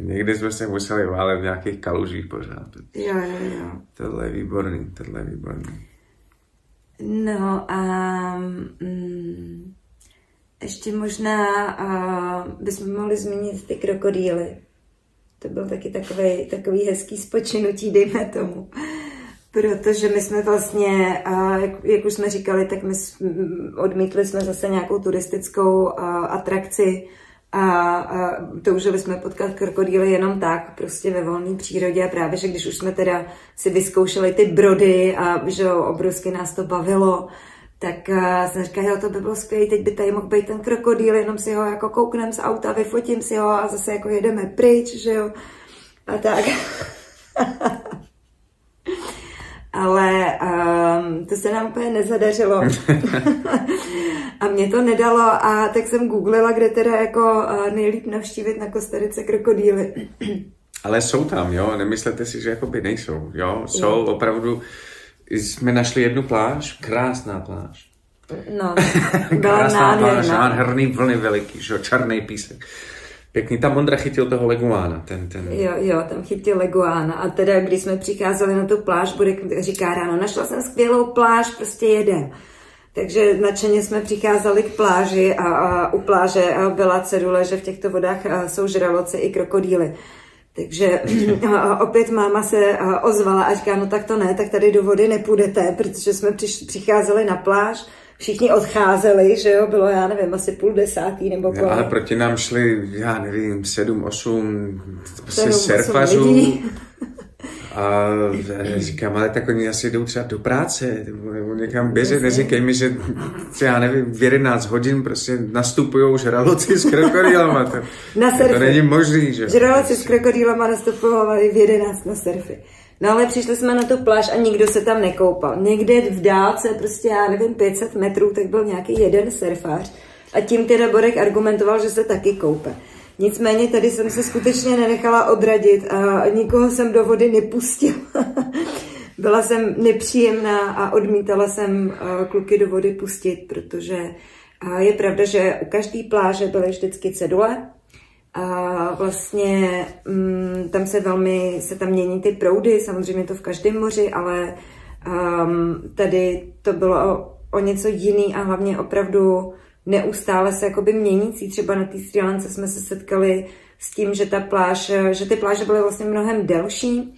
Někdy jsme se museli válet v nějakých kalužích pořád. Jo, jo, jo. Tohle je výborný, tohle je výborný. No a mm, ještě možná a, bychom mohli zmínit ty krokodýly. To byl taky takový, takový hezký spočinutí, dejme tomu. Protože my jsme vlastně, a, jak, jak už jsme říkali, tak my odmítli jsme zase nějakou turistickou a, atrakci a, a toužili jsme potkat krokodýly jenom tak, prostě ve volné přírodě. A právě, že když už jsme teda si vyzkoušeli ty brody a že obrovsky nás to bavilo, tak a, jsem říkala, jo, to by bylo skvělé, teď by tady mohl být ten krokodýl, jenom si ho jako kouknem z auta, vyfotím si ho a zase jako jedeme pryč, že jo, a tak. Ale um, to se nám úplně nezadařilo a mě to nedalo a tak jsem googlila, kde teda jako nejlíp navštívit na Kostarice krokodýly. Ale jsou tam, jo, nemyslete si, že jakoby nejsou, jo, jsou jo. Opravdu, jsme našli jednu pláž, krásná pláž. No, krásná pláž, nádherný vlny veliký, že jo, černý písek. Pěkný, tam Ondra chytil toho leguána. Ten, ten... Jo, jo, tam chytil leguána. A teda, když jsme přicházeli na tu pláž, Bodek říká ráno, našla jsem skvělou pláž, prostě jedem. Takže nadšeně jsme přicházeli k pláži a, a u pláže a byla cedule, že v těchto vodách a, jsou žraloci i krokodýly. Takže a, a opět máma se a, ozvala a říká, no tak to ne, tak tady do vody nepůjdete, protože jsme přiš, přicházeli na pláž. Všichni odcházeli, že jo, bylo, já nevím, asi půl desátý nebo kolik. Ale proti nám šli, já nevím, sedm, osm, prostě surfařů. A říkám, ale tak oni asi jdou třeba do práce, nebo někam běžet, neříkej mi, že já nevím, v jedenáct hodin prostě nastupujou žraloci s krokodýlama. To, na surfy. To není možný, že? Žraloci s krokodýlama nastupovali v jedenáct na surfy. No ale přišli jsme na tu pláž a nikdo se tam nekoupal. Někde v dálce, prostě já nevím, pět set metrů, tak byl nějaký jeden surfář a tím teda Borek argumentoval, že se taky koupe. Nicméně tady jsem se skutečně nenechala odradit a nikoho jsem do vody nepustila. Byla jsem nepříjemná a odmítala jsem kluky do vody pustit, protože je pravda, že u každé pláže byly vždycky cedule. A vlastně um, tam se velmi, se tam mění ty proudy, samozřejmě to v každém moři, ale um, tady to bylo o, o něco jiný a hlavně opravdu neustále se jakoby měnící. Třeba na té Srí Lance jsme se setkali s tím, že ta pláž, že ty pláže byly vlastně mnohem delší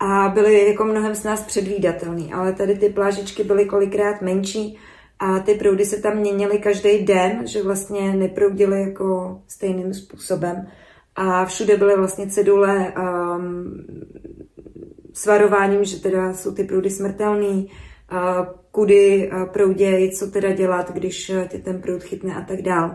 a byly jako mnohem s nás předvídatelný, ale tady ty plážičky byly kolikrát menší. A ty proudy se tam měnily každý den, že vlastně neproudily jako stejným způsobem. A všude byly vlastně cedule um, s varováním, že teda jsou ty proudy smrtelný, uh, kudy uh, prouděj, co teda dělat, když uh, tě ten proud chytne a tak dál.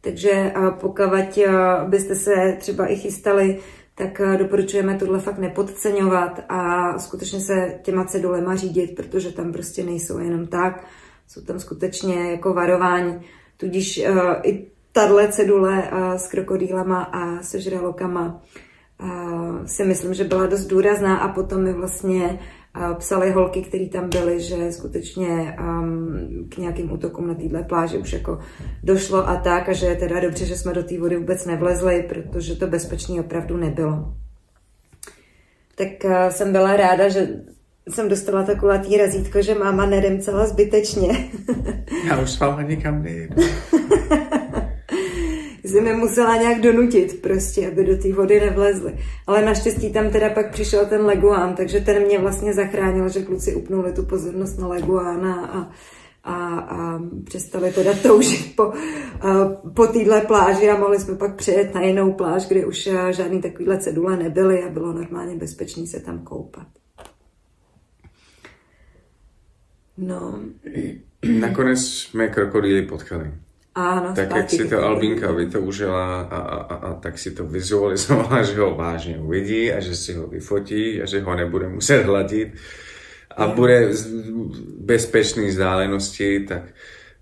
Takže uh, pokud uh, byste se třeba i chystali, tak uh, doporučujeme tohle fakt nepodceňovat a skutečně se těma cedulema řídit, protože tam prostě nejsou jenom tak, jsou tam skutečně jako varování, tudíž uh, i tahle cedule uh, s krokodýlama a se žralokama uh, si myslím, že byla dost důrazná a potom mi vlastně uh, psaly holky, které tam byly, že skutečně um, k nějakým útokům na této pláži už jako došlo a tak a že je teda dobře, že jsme do té vody vůbec nevlezli, protože to bezpečný opravdu nebylo. Tak uh, jsem byla ráda, že jsem dostala to kulatý razítko, že máma neremcela zbytečně. Já už s váma nikam nejdu. Jsem je musela nějak donutit prostě, aby do té vody nevlezly. Ale naštěstí tam teda pak přišel ten leguán, takže ten mě vlastně zachránil, že kluci upnuli tu pozornost na leguána a, a, a přestali teda toužit po, po téhle pláži a mohli jsme pak přejet na jinou pláž, kde už žádný takovýhle cedule nebyly a bylo normálně bezpečný se tam koupat. No. Nakonec jsme krokodýly potkali. Ano, tak jak si to Albínka vytoužila a, a, a tak si to vizualizovala, že ho vážně uvidí a že si ho vyfotí a že ho nebude muset hladit a bude z bezpečný vzdálenosti, tak,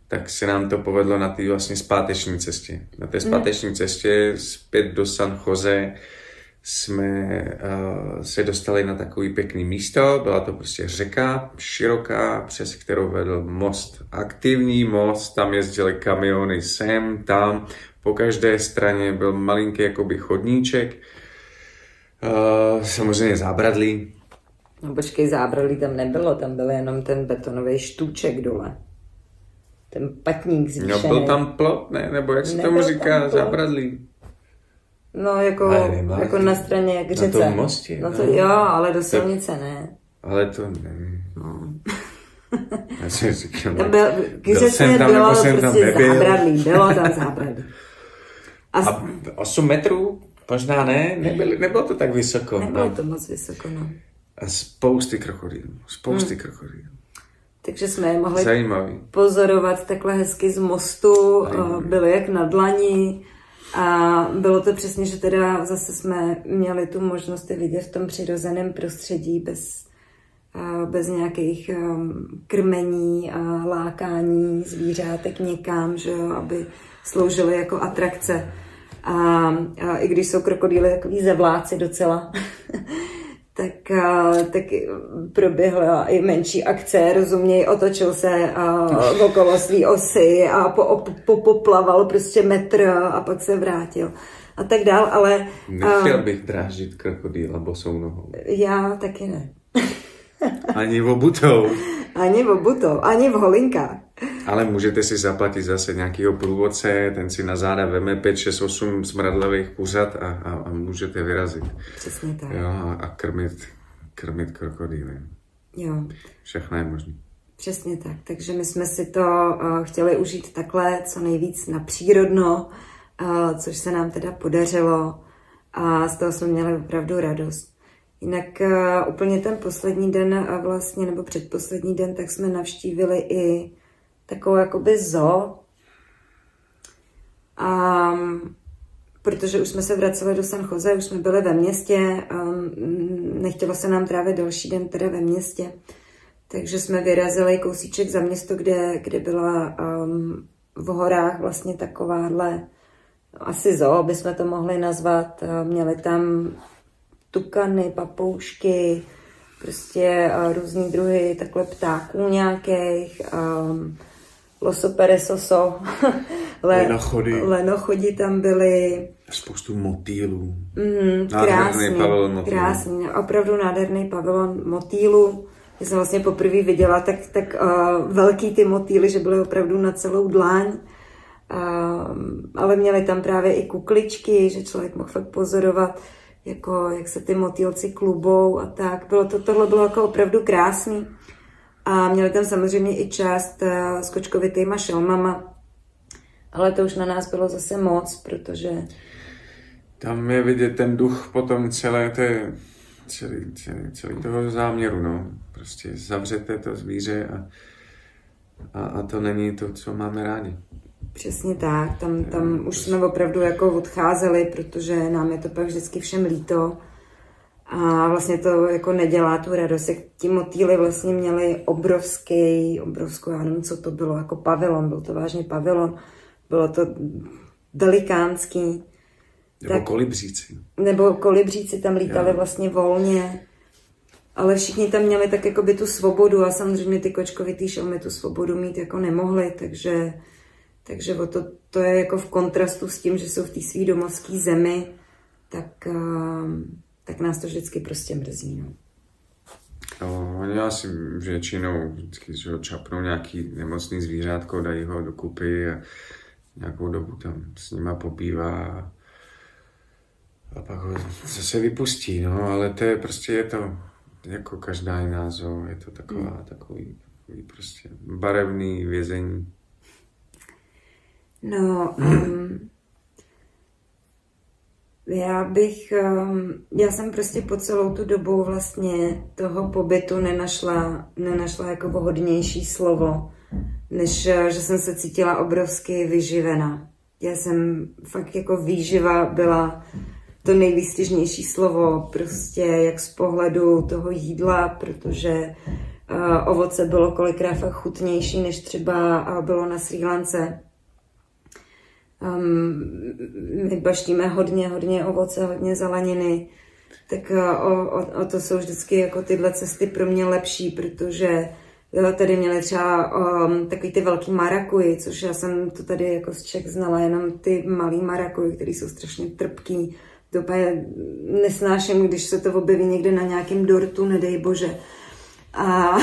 tak se nám to povedlo na té vlastně zpáteční cestě. Na té zpáteční cestě zpět do San Jose jsme uh, se dostali na takový pěkný místo, byla to prostě řeka široká, přes kterou vedl most. Aktivní most, tam jezdily kamiony sem, tam, po každé straně byl malinký jakoby chodníček, uh, samozřejmě zábradlí. No počkej, zábradlí tam nebylo, tam byl jenom ten betonový štůček dole. Ten patník zvýšený. No byl tam plot, ne? Nebo jak se nebyl tomu říká, zábradlí. No, jako, jako na straně, jak řece. Na tom mostě. No to, no. Jo, ale do silnice ne. Ale to nevím. No. Já jsem říkal, byl, byl jsem tam, bylo, nebo jsem tam prostě nebyl. Zábradlí, bylo tam zábradlí. A, A osm metrů? Možná ne? Nebyl, nebylo to tak vysoko. Nebylo no. to moc vysoko, no. A spousty krokodýlů, spousty hmm. krokodýlů. Takže jsme je mohli Zajímavý. pozorovat takhle hezky z mostu, Zajímavý. byli jak na dlani. A bylo to přesně, že teda zase jsme měli tu možnost vidět v tom přirozeném prostředí bez, bez nějakých krmení a lákání zvířátek někam, že jo, aby sloužily jako atrakce. A, a i když jsou krokodýly takový zavláci docela, tak, a, tak proběhla i menší akce, rozuměj, otočil se a, okolo svý osy a po, po, poplaval prostě metr a pak se vrátil a tak dál, ale... Nechtěl a, bych drážit krokodýla bosou nohou. Já taky ne. Ani obutou. Ani obutou, ani v holinkách. Ale můžete si zaplatit zase nějakého průvodce, ten si na záda veme pět, šest, osm smradlavých kuřat a, a, a můžete vyrazit. Přesně tak. Jo, a krmit, krmit krokodýly. Jo. Všechno je možné. Přesně tak. Takže my jsme si to uh, chtěli užít takhle, co nejvíc na přírodno, uh, což se nám teda podařilo a z toho jsme měli opravdu radost. Jinak uh, úplně ten poslední den a vlastně, nebo předposlední den, tak jsme navštívili i takovou jakoby zoo. Um, protože už jsme se vraceli do San Jose, už jsme byli ve městě, um, nechtělo se nám trávit další den teda ve městě. Takže jsme vyrazili kousíček za město, kde, kde byla um, v horách vlastně takováhle, asi zoo, bychom to mohli nazvat. Měli tam tukany, papoušky, prostě uh, různý druhy takhle ptáků nějakých, um, Loso perezoso, lenochody. lenochody tam byly. Spoustu motýlů. Mm, krásný, pavilon krásný, opravdu nádherný pavilon motýlů. Já jsem vlastně poprvé viděla tak, tak uh, velký ty motýly, že byly opravdu na celou dláň. Uh, ale měly tam právě i kukličky, že člověk mohl fakt pozorovat, jako jak se ty motýlci klubou a tak. Bylo to, tohle bylo jako opravdu krásný. A měli tam samozřejmě i část uh, s kočkovitýma šelmama, ale to už na nás bylo zase moc, protože... Tam je vidět ten duch potom celé, té, celý, celý, celý toho záměru, no. Prostě zavřete to zvíře a, a, a to není to, co máme rádi. Přesně tak, tam, tam už jsme opravdu jako odcházeli, protože nám je to pak vždycky všem líto. A vlastně to jako nedělá tu radost. Ti motýly vlastně měli obrovský, obrovskou, já nevím, co to bylo, jako pavilon, byl to vážně pavilon, bylo to velikánský. Nebo tak, kolibříci. Nebo kolibříci tam lítali vlastně volně, ale všichni tam měli tak jako by tu svobodu a samozřejmě ty kočkovitý šelmy tu svobodu mít jako nemohli, takže... Takže o to, to je jako v kontrastu s tím, že jsou v té své domovské zemi, tak, tak nás to vždycky prostě mrzí. No, oni asi většinou vždycky že čapnou nějaký nemocný zvířátko, dají ho do kupy a nějakou dobu tam s nima pobývá a, a pak ho zase vypustí. No, ale to je prostě je to jako každá jiná zoo, je to taková, mm. takový, takový prostě barevný vězení. No, um, já bych, um, já jsem prostě po celou tu dobu vlastně toho pobytu nenašla, nenašla jako vhodnější slovo, než že jsem se cítila obrovsky vyživená. Já jsem fakt jako výživa byla to nejvýstižnější slovo, prostě jak z pohledu toho jídla, protože uh, ovoce bylo kolikrát fakt chutnější, než třeba uh, bylo na Srí Lance. Um, my baštíme hodně, hodně ovoce, hodně zeleniny, tak o, o, o to jsou vždycky jako tyhle cesty pro mě lepší, protože jo, tady měli třeba um, takový ty velký marakuji, což já jsem to tady jako z Čech znala, jenom ty malý marakuji, které jsou strašně trpký. To je nesnáším, když se to objeví někde na nějakém dortu, nedej bože. A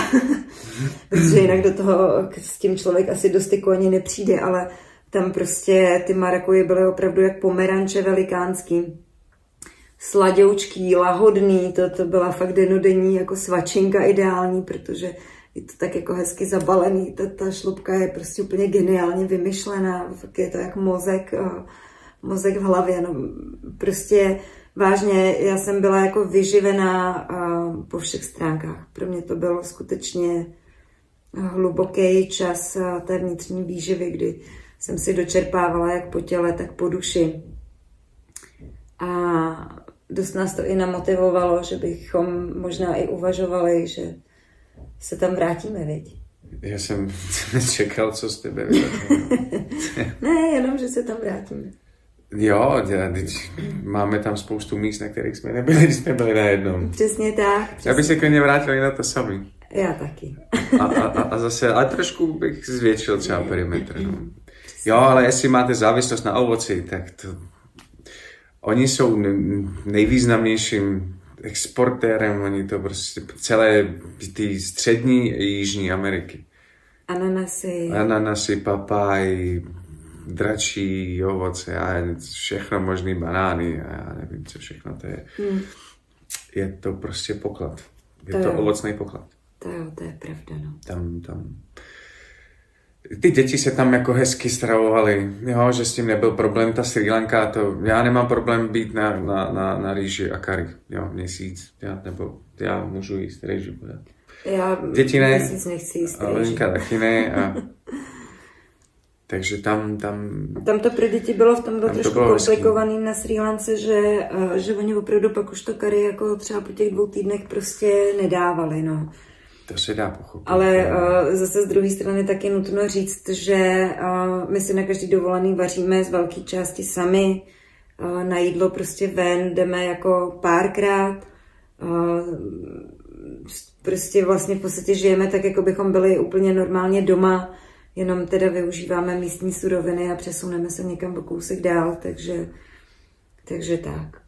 protože jinak do toho s tím člověk asi do styku ani nepřijde, ale tam prostě ty marakuji byly opravdu jak pomeranče velikánský. Sladěučký, lahodný, to, to byla fakt denodenní jako svačinka ideální, protože je to tak jako hezky zabalený, ta, ta šlupka je prostě úplně geniálně vymyšlená, fakt je to jak mozek, mozek v hlavě, no prostě vážně, já jsem byla jako vyživená po všech stránkách, pro mě to bylo skutečně hluboký čas té vnitřní výživy, kdy jsem si dočerpávala jak po těle, tak po duši. A dost nás to i namotivovalo, že bychom možná i uvažovali, že se tam vrátíme, viď? Já jsem čekal, co z tebe vypadalo. Ne, jenom, že se tam vrátíme. Jo, máme tam spoustu míst, na kterých jsme nebyli, když jsme byli najednou. Přesně tak. Přesně. Já bych se klidně vrátil i na to samý. Já taky. a, a, a zase, ale trošku bych zvětšil třeba perimetr. No. Jo, ale jestli máte závislost na ovoci, tak to... Oni jsou nejvýznamnějším exportérem, oni to prostě celé ty střední a jižní Ameriky. Ananasy. Ananasy, papáj, dračí ovoce a všechno možný, banány a já nevím, co všechno to je. Hmm. Je to prostě poklad. Je to, to ovocný poklad. To jo, to je pravda, no. Tam, tam. Ty děti se tam jako hezky stravovaly, jo, že s tím nebyl problém, ta Srí Lanka, to, já nemám problém být na, na, na, na rýži a kari, jo, měsíc, já, nebo já můžu jíst rýži, bude. Já děti ne, měsíc nechci jíst rýži. Lenka taky ne, a, takže tam, tam... Tam to pro děti bylo v tom bylo trošku to komplikovaný na Srí Lance, že, že oni opravdu pak už to kari jako třeba po těch dvou týdnech prostě nedávali, no. To se dá pochopit. Ale uh, zase z druhé strany tak je nutno říct, že uh, my si na každý dovolený vaříme z velké části sami. Uh, na jídlo prostě ven jdeme jako párkrát. Uh, prostě vlastně v podstatě žijeme tak, jako bychom byli úplně normálně doma. Jenom teda využíváme místní suroviny a přesuneme se někam do kousek dál. Takže, takže tak.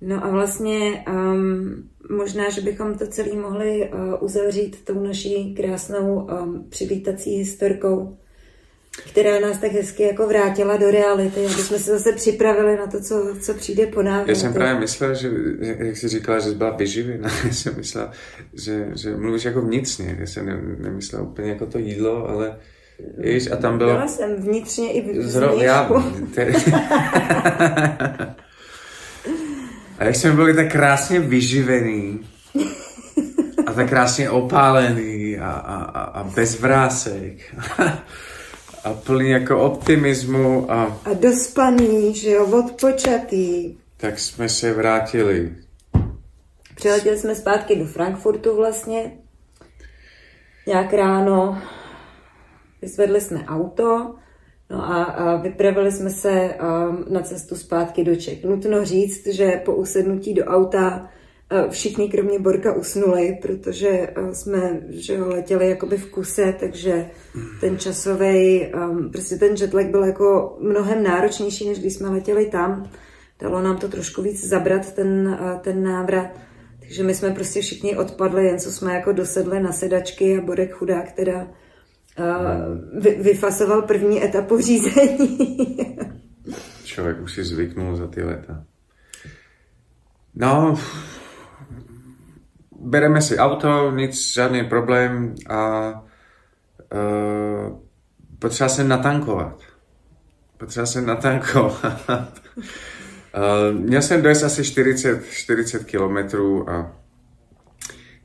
No a vlastně... Um, Možná, že bychom to celé mohli uh, uzavřít tou naší krásnou um, přivítací historkou, která nás tak hezky jako vrátila do reality, aby jsme se zase připravili na to, co, co přijde po návrat. Já jsem právě myslel, že, jak jsi říkala, že jsi byla vyživěna, já jsem myslel, že, že mluvíš jako vnitřně, já jsem ne, nemyslela úplně jako to jídlo, ale víš, a tam bylo... Byla jsem vnitřně i v zro... já... A jak jsme byli tak krásně vyživený a tak krásně opálený a, a, a bez vrásek a plný jako optimismu a... A dospaný, že jo, odpočatý. Tak jsme se vrátili. Přiletěli jsme zpátky do Frankfurtu vlastně. Nějak ráno vyzvedli jsme auto. No a, a vypravili jsme se um, na cestu zpátky do Čech. Nutno říct, že po usednutí do auta uh, všichni kromě Borka usnuli, protože uh, jsme že ho, letěli jakoby v kuse, takže ten časový, um, prostě ten jetlag byl jako mnohem náročnější, než když jsme letěli tam. Dalo nám to trošku víc zabrat ten, uh, ten návrat. Takže my jsme prostě všichni odpadli, jen co jsme jako dosedli na sedačky a Borek chudák teda Uh, vy, vyfasoval první etapu řízení. Člověk už si zvyknul za ty leta. No, bereme si auto, nic, žádný problém a uh, potřeba se natankovat. Potřeba se natankovat. uh, měl jsem dojezd asi čtyřicet, čtyřicet kilometrů a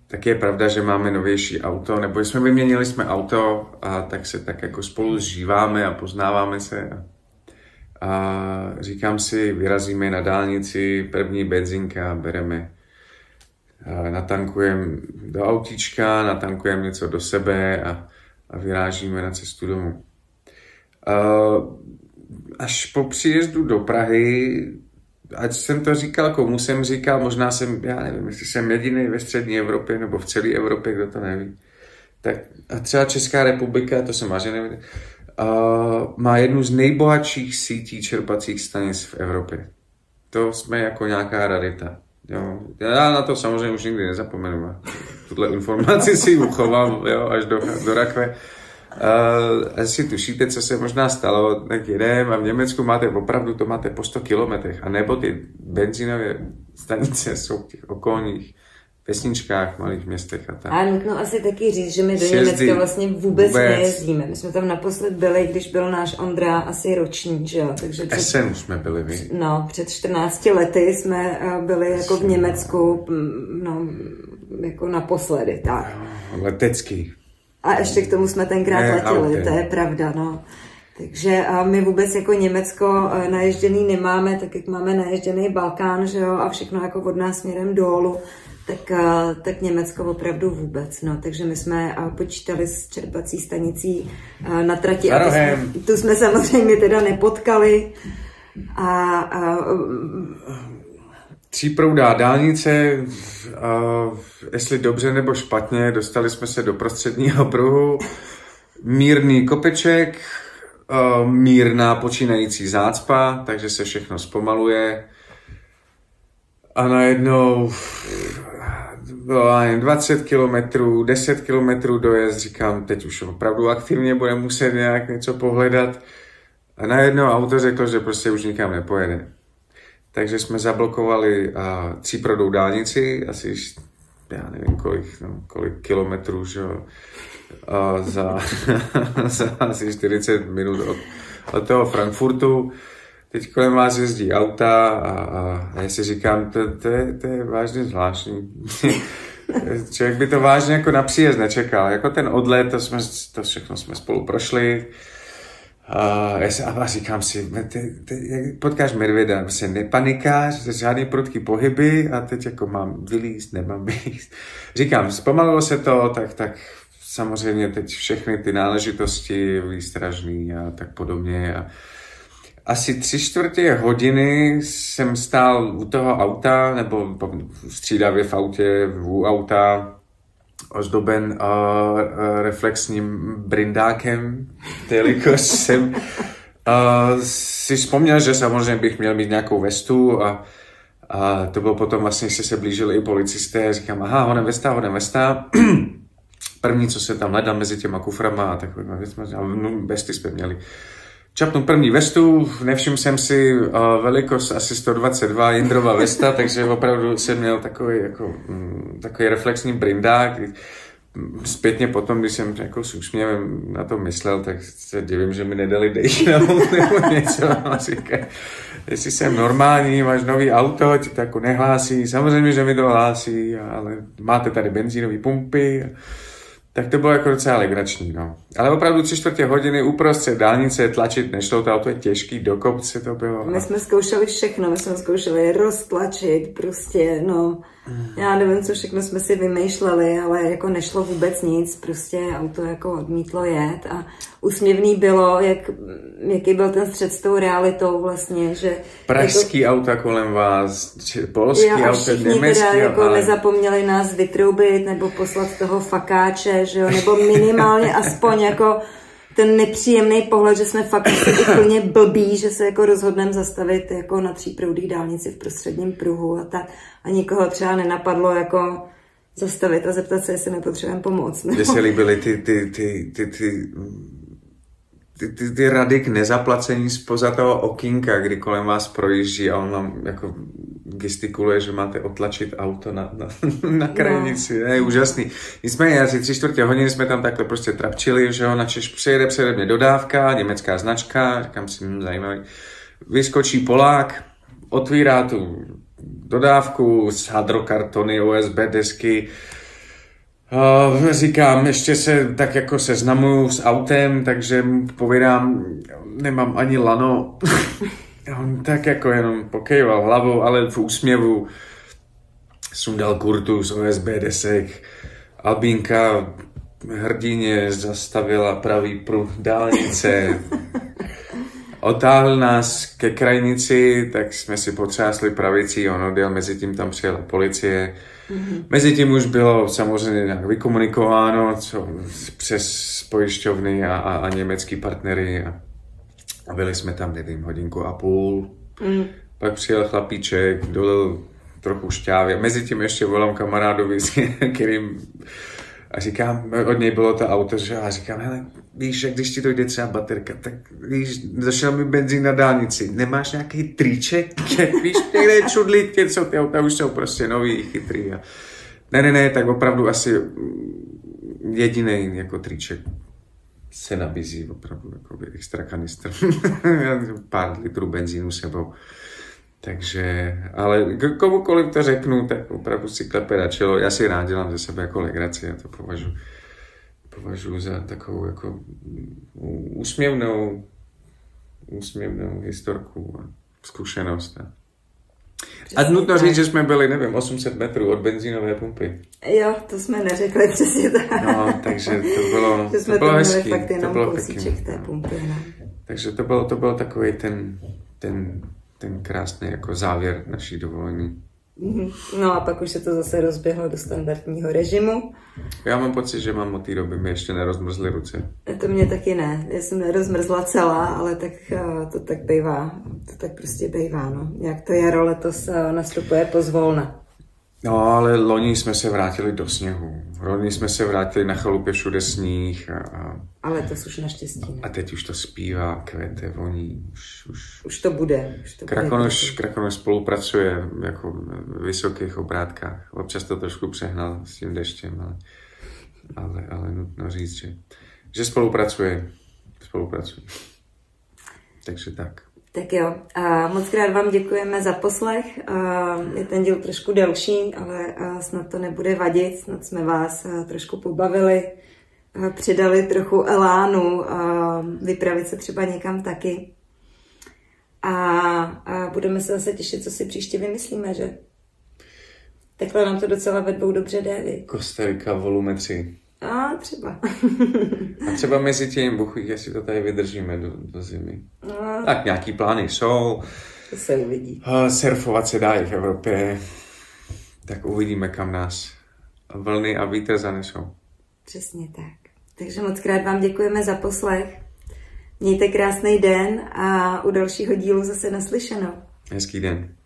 tak je pravda, že máme novější auto, nebo jsme vyměnili jsme auto, a tak se tak jako spolu zžíváme a poznáváme se. A říkám si, vyrazíme na dálnici, první benzinka, bereme, natankujeme do autíčka, natankujeme něco do sebe a, a vyrážíme na cestu domů. Až po příjezdu do Prahy, ať jsem to říkal, komu jsem říkal, možná jsem, já nevím, jestli jsem jediný ve střední Evropě nebo v celé Evropě, kdo to neví. Tak a třeba Česká republika, to jsem asi nevěděl, má jednu z nejbohatších sítí čerpacích stanic v Evropě. To jsme jako nějaká rarita. Jo. Já na to samozřejmě už nikdy nezapomenu. Tuhle informaci si uchovám, jo, až do, do rakve. Uh, asi tušíte, co se možná stalo, tak jedem a v Německu máte opravdu, to máte po sto kilometrech, a nebo ty benzínové stanice jsou v těch okolních vesničkách, malých městech a tak. A nutno asi taky říct, že my do Německa vlastně vůbec, vůbec nejezdíme. My jsme tam naposled byli, když byl náš Ondra asi roční, že jo? Takže před, Esenu jsme byli, vy. No, před čtrnácti lety jsme byli jako v Německu, no, jako naposledy, tak. Letecký. A ještě k tomu jsme tenkrát ne, letěli, okay. To je pravda, no. Takže my vůbec jako Německo naježděný nemáme, tak jak máme naježděný Balkán, že jo, a všechno jako od nás směrem dolů, tak, tak Německo opravdu vůbec, no. Takže my jsme počítali s čerpací stanicí na trati, a jsme, tu jsme samozřejmě teda nepotkali. A, a Tříproudá dálnice, uh, jestli dobře nebo špatně, dostali jsme se do prostředního pruhu, mírný kopeček, uh, mírná počínající zácpa, takže se všechno zpomaluje. A najednou bylo jen dvacet kilometrů, deset kilometrů dojezd, říkám, teď už opravdu aktivně budeme muset nějak něco pohledat. A najednou auto řeklo, že prostě už nikam nepojede. Takže jsme zablokovali uh, tříproudou dálnici, asi, já nevím, kolik, no, kolik kilometrů, že, uh, za, za asi čtyřicet minut od, od toho Frankfurtu. Teď kolem vás jezdí auta a, a, a já si říkám, to, to, je, to je vážně zvláštní. Člověk by to vážně jako na příjezd nečekal. Jako ten odlet, to, jsme, to všechno jsme spolu prošli. A já se, a říkám si, ty, ty, jak potkáš medvěda, se nepanikáš, žádný prudký pohyby a teď jako mám vylíst, nemám vylíst. Říkám, zpomalilo se to, tak, tak samozřejmě teď všechny ty náležitosti výstražný a tak podobně. A asi tři čtvrtě hodiny jsem stál u toho auta, nebo střídavě v autě, u auta, ozdoben uh, reflexním brindákem, jelikož jsem uh, si vzpomněl, že samozřejmě bych měl mít nějakou vestu a, a to bylo potom vlastně, že se blížili i policisté a říkám, aha, honem vesta, honem vesta. První, co se tam hledal mezi těma kuframa a takovými věcmi, vesty jsme měli. Čapnu první vestu, nevšiml jsem si uh, velikost asi sto dvacet dva, Jindrova vesta, takže opravdu jsem měl takový, jako, mm, takový reflexní brindák. Zpětně potom, když jsem jako s úsměvem na to myslel, tak se divím, že mi nedali dejnou nebo něco. Říkají, jestli jsem normální, máš nový auto, ti to jako nehlásí, samozřejmě, že mi to hlásí, ale máte tady benzínové pumpy. Tak to bylo jako docela legrační, no. Ale opravdu tři čtvrtě hodiny uprostřed dálnice tlačit nešlo, to auto je těžký, do kopce to bylo. My jsme zkoušeli všechno, my jsme zkoušeli roztlačit, prostě, no. Já nevím, co všechno jsme si vymýšleli, ale jako nešlo vůbec nic, prostě auto jako odmítlo jet a úsměvný bylo, jak, jaký byl ten střed s tou realitou vlastně, že... Pražský jako, auta kolem vás, polský jo, auta, německý auta. Jako ale... nezapomněli nás vytroubit nebo poslat toho fakáče, že jo, nebo minimálně aspoň jako ten nepříjemný pohled, že jsme fakt úplně blbí, že se jako rozhodneme zastavit jako na tříproudých dálnici v prostředním pruhu a tak. A nikoho třeba nenapadlo jako zastavit a zeptat se, jestli nepotřebujeme pomoct. Mně se líbily ty, ty, ty, ty, ty, ty, ty, ty rady k nezaplacení spoza toho okýnka, kdy kolem vás projíždí a on vám jako gestikuluje, že máte otlačit auto na, na, na krajnici. No. Je úžasný. Nicméně asi tři čtvrtě hodiny jsme tam takhle prostě trapčili, že jo, načež přijede přede mě dodávka, německá značka, říkám si, hm, zajímavý. Vyskočí Polák, otvírá tu dodávku z hadrokartony, U S B desky. Uh, říkám, ještě se tak jako seznamuju s autem, takže povídám, nemám ani lano. On tak jako jenom pokejval hlavou, ale v úsměvu. Sundal kurtu z U S B desek. Albínka hrdině zastavila pravý pruh dálnice. otáhl nás ke krajnici, tak jsme si potřásli pravicí, on odjel, mezi tím tam přijela policie. Mm-hmm. Mezi tím už bylo samozřejmě nějak vykomunikováno co, přes pojišťovny a, a, a německý partnery. A, a byli jsme tam, nevím, hodinku a půl. Mm-hmm. Pak přijel chlapíček, dolil trochu šťávě. Mezi tím ještě volám kamarádovi, kterým... A říkám, od něj bylo to auto, že a říkám, hele, víš, když ti to jde třeba baterka, tak víš, zašel mi benzín na dálnici, nemáš nějaký triček, víš, někde je čudlit něco, ty auta už jsou prostě nový, chytrý. A... Ne, ne, ne, tak opravdu asi jediný jako triček se nabízí, opravdu jako extra kanistr, pár litrů benzínu sebou. Takže, ale komukoliv to řeknu, tak opravdu si klepe na čelo. Já si rád dělám ze sebe jako legraci, já to považu, považu za takovou jako úsměvnou, úsměvnou historku a zkušenost. A nutno říct, že jsme byli, nevím, osm set metrů od benzínové pumpy. Jo, to jsme neřekli přesně tak. No, takže to bylo, to jsme to bylo hezký. Fakt jenom to bylo kousíček té pumpy. No. Takže to bylo, to byl takový ten, ten ten krásný jako závěr naší dovolení. No a pak už se to zase rozběhlo do standardního režimu. Já mám pocit, že mám od té doby mi ještě nerozmrzly ruce. To mě taky ne. Já jsem nerozmrzla celá, ale tak to tak bývá. To tak prostě bývá, no. Jak to jaro letos nastupuje pozvolna. No, ale loni jsme se vrátili do sněhu. Loni jsme se vrátili na chalupě všude sníh. A, a... Ale to už naštěstí ne. A teď už to zpívá, kvete, voní. Už, už... už to bude. Už to Krakonoš, bude. Krakonoš spolupracuje jako v vysokých obrátkách. Občas to trošku přehnal s tím deštěm, ale, ale, ale nutno říct, že, že spolupracuje. Spolupracuje. Takže tak. Tak jo, a moc krát vám děkujeme za poslech. Je ten díl trošku delší, ale snad to nebude vadit, snad jsme vás trošku pobavili, přidali trochu elánu, vypravit se třeba někam taky. A budeme se zase těšit, co si příště vymyslíme, že? Takhle nám to docela ve dvou dobře jde, vy. Kostarika, volume tři. A třeba. A třeba mezi tím, Bůh ví, jestli to tady vydržíme do, do zimy. A... Tak nějaký plány jsou. To se uvidí. Surfovat se dá i v Evropě. Tak uvidíme, kam nás vlny a vítr zanesou. Přesně tak. Takže moc krát vám děkujeme za poslech. Mějte krásný den a u dalšího dílu zase naslyšenou. Hezký den.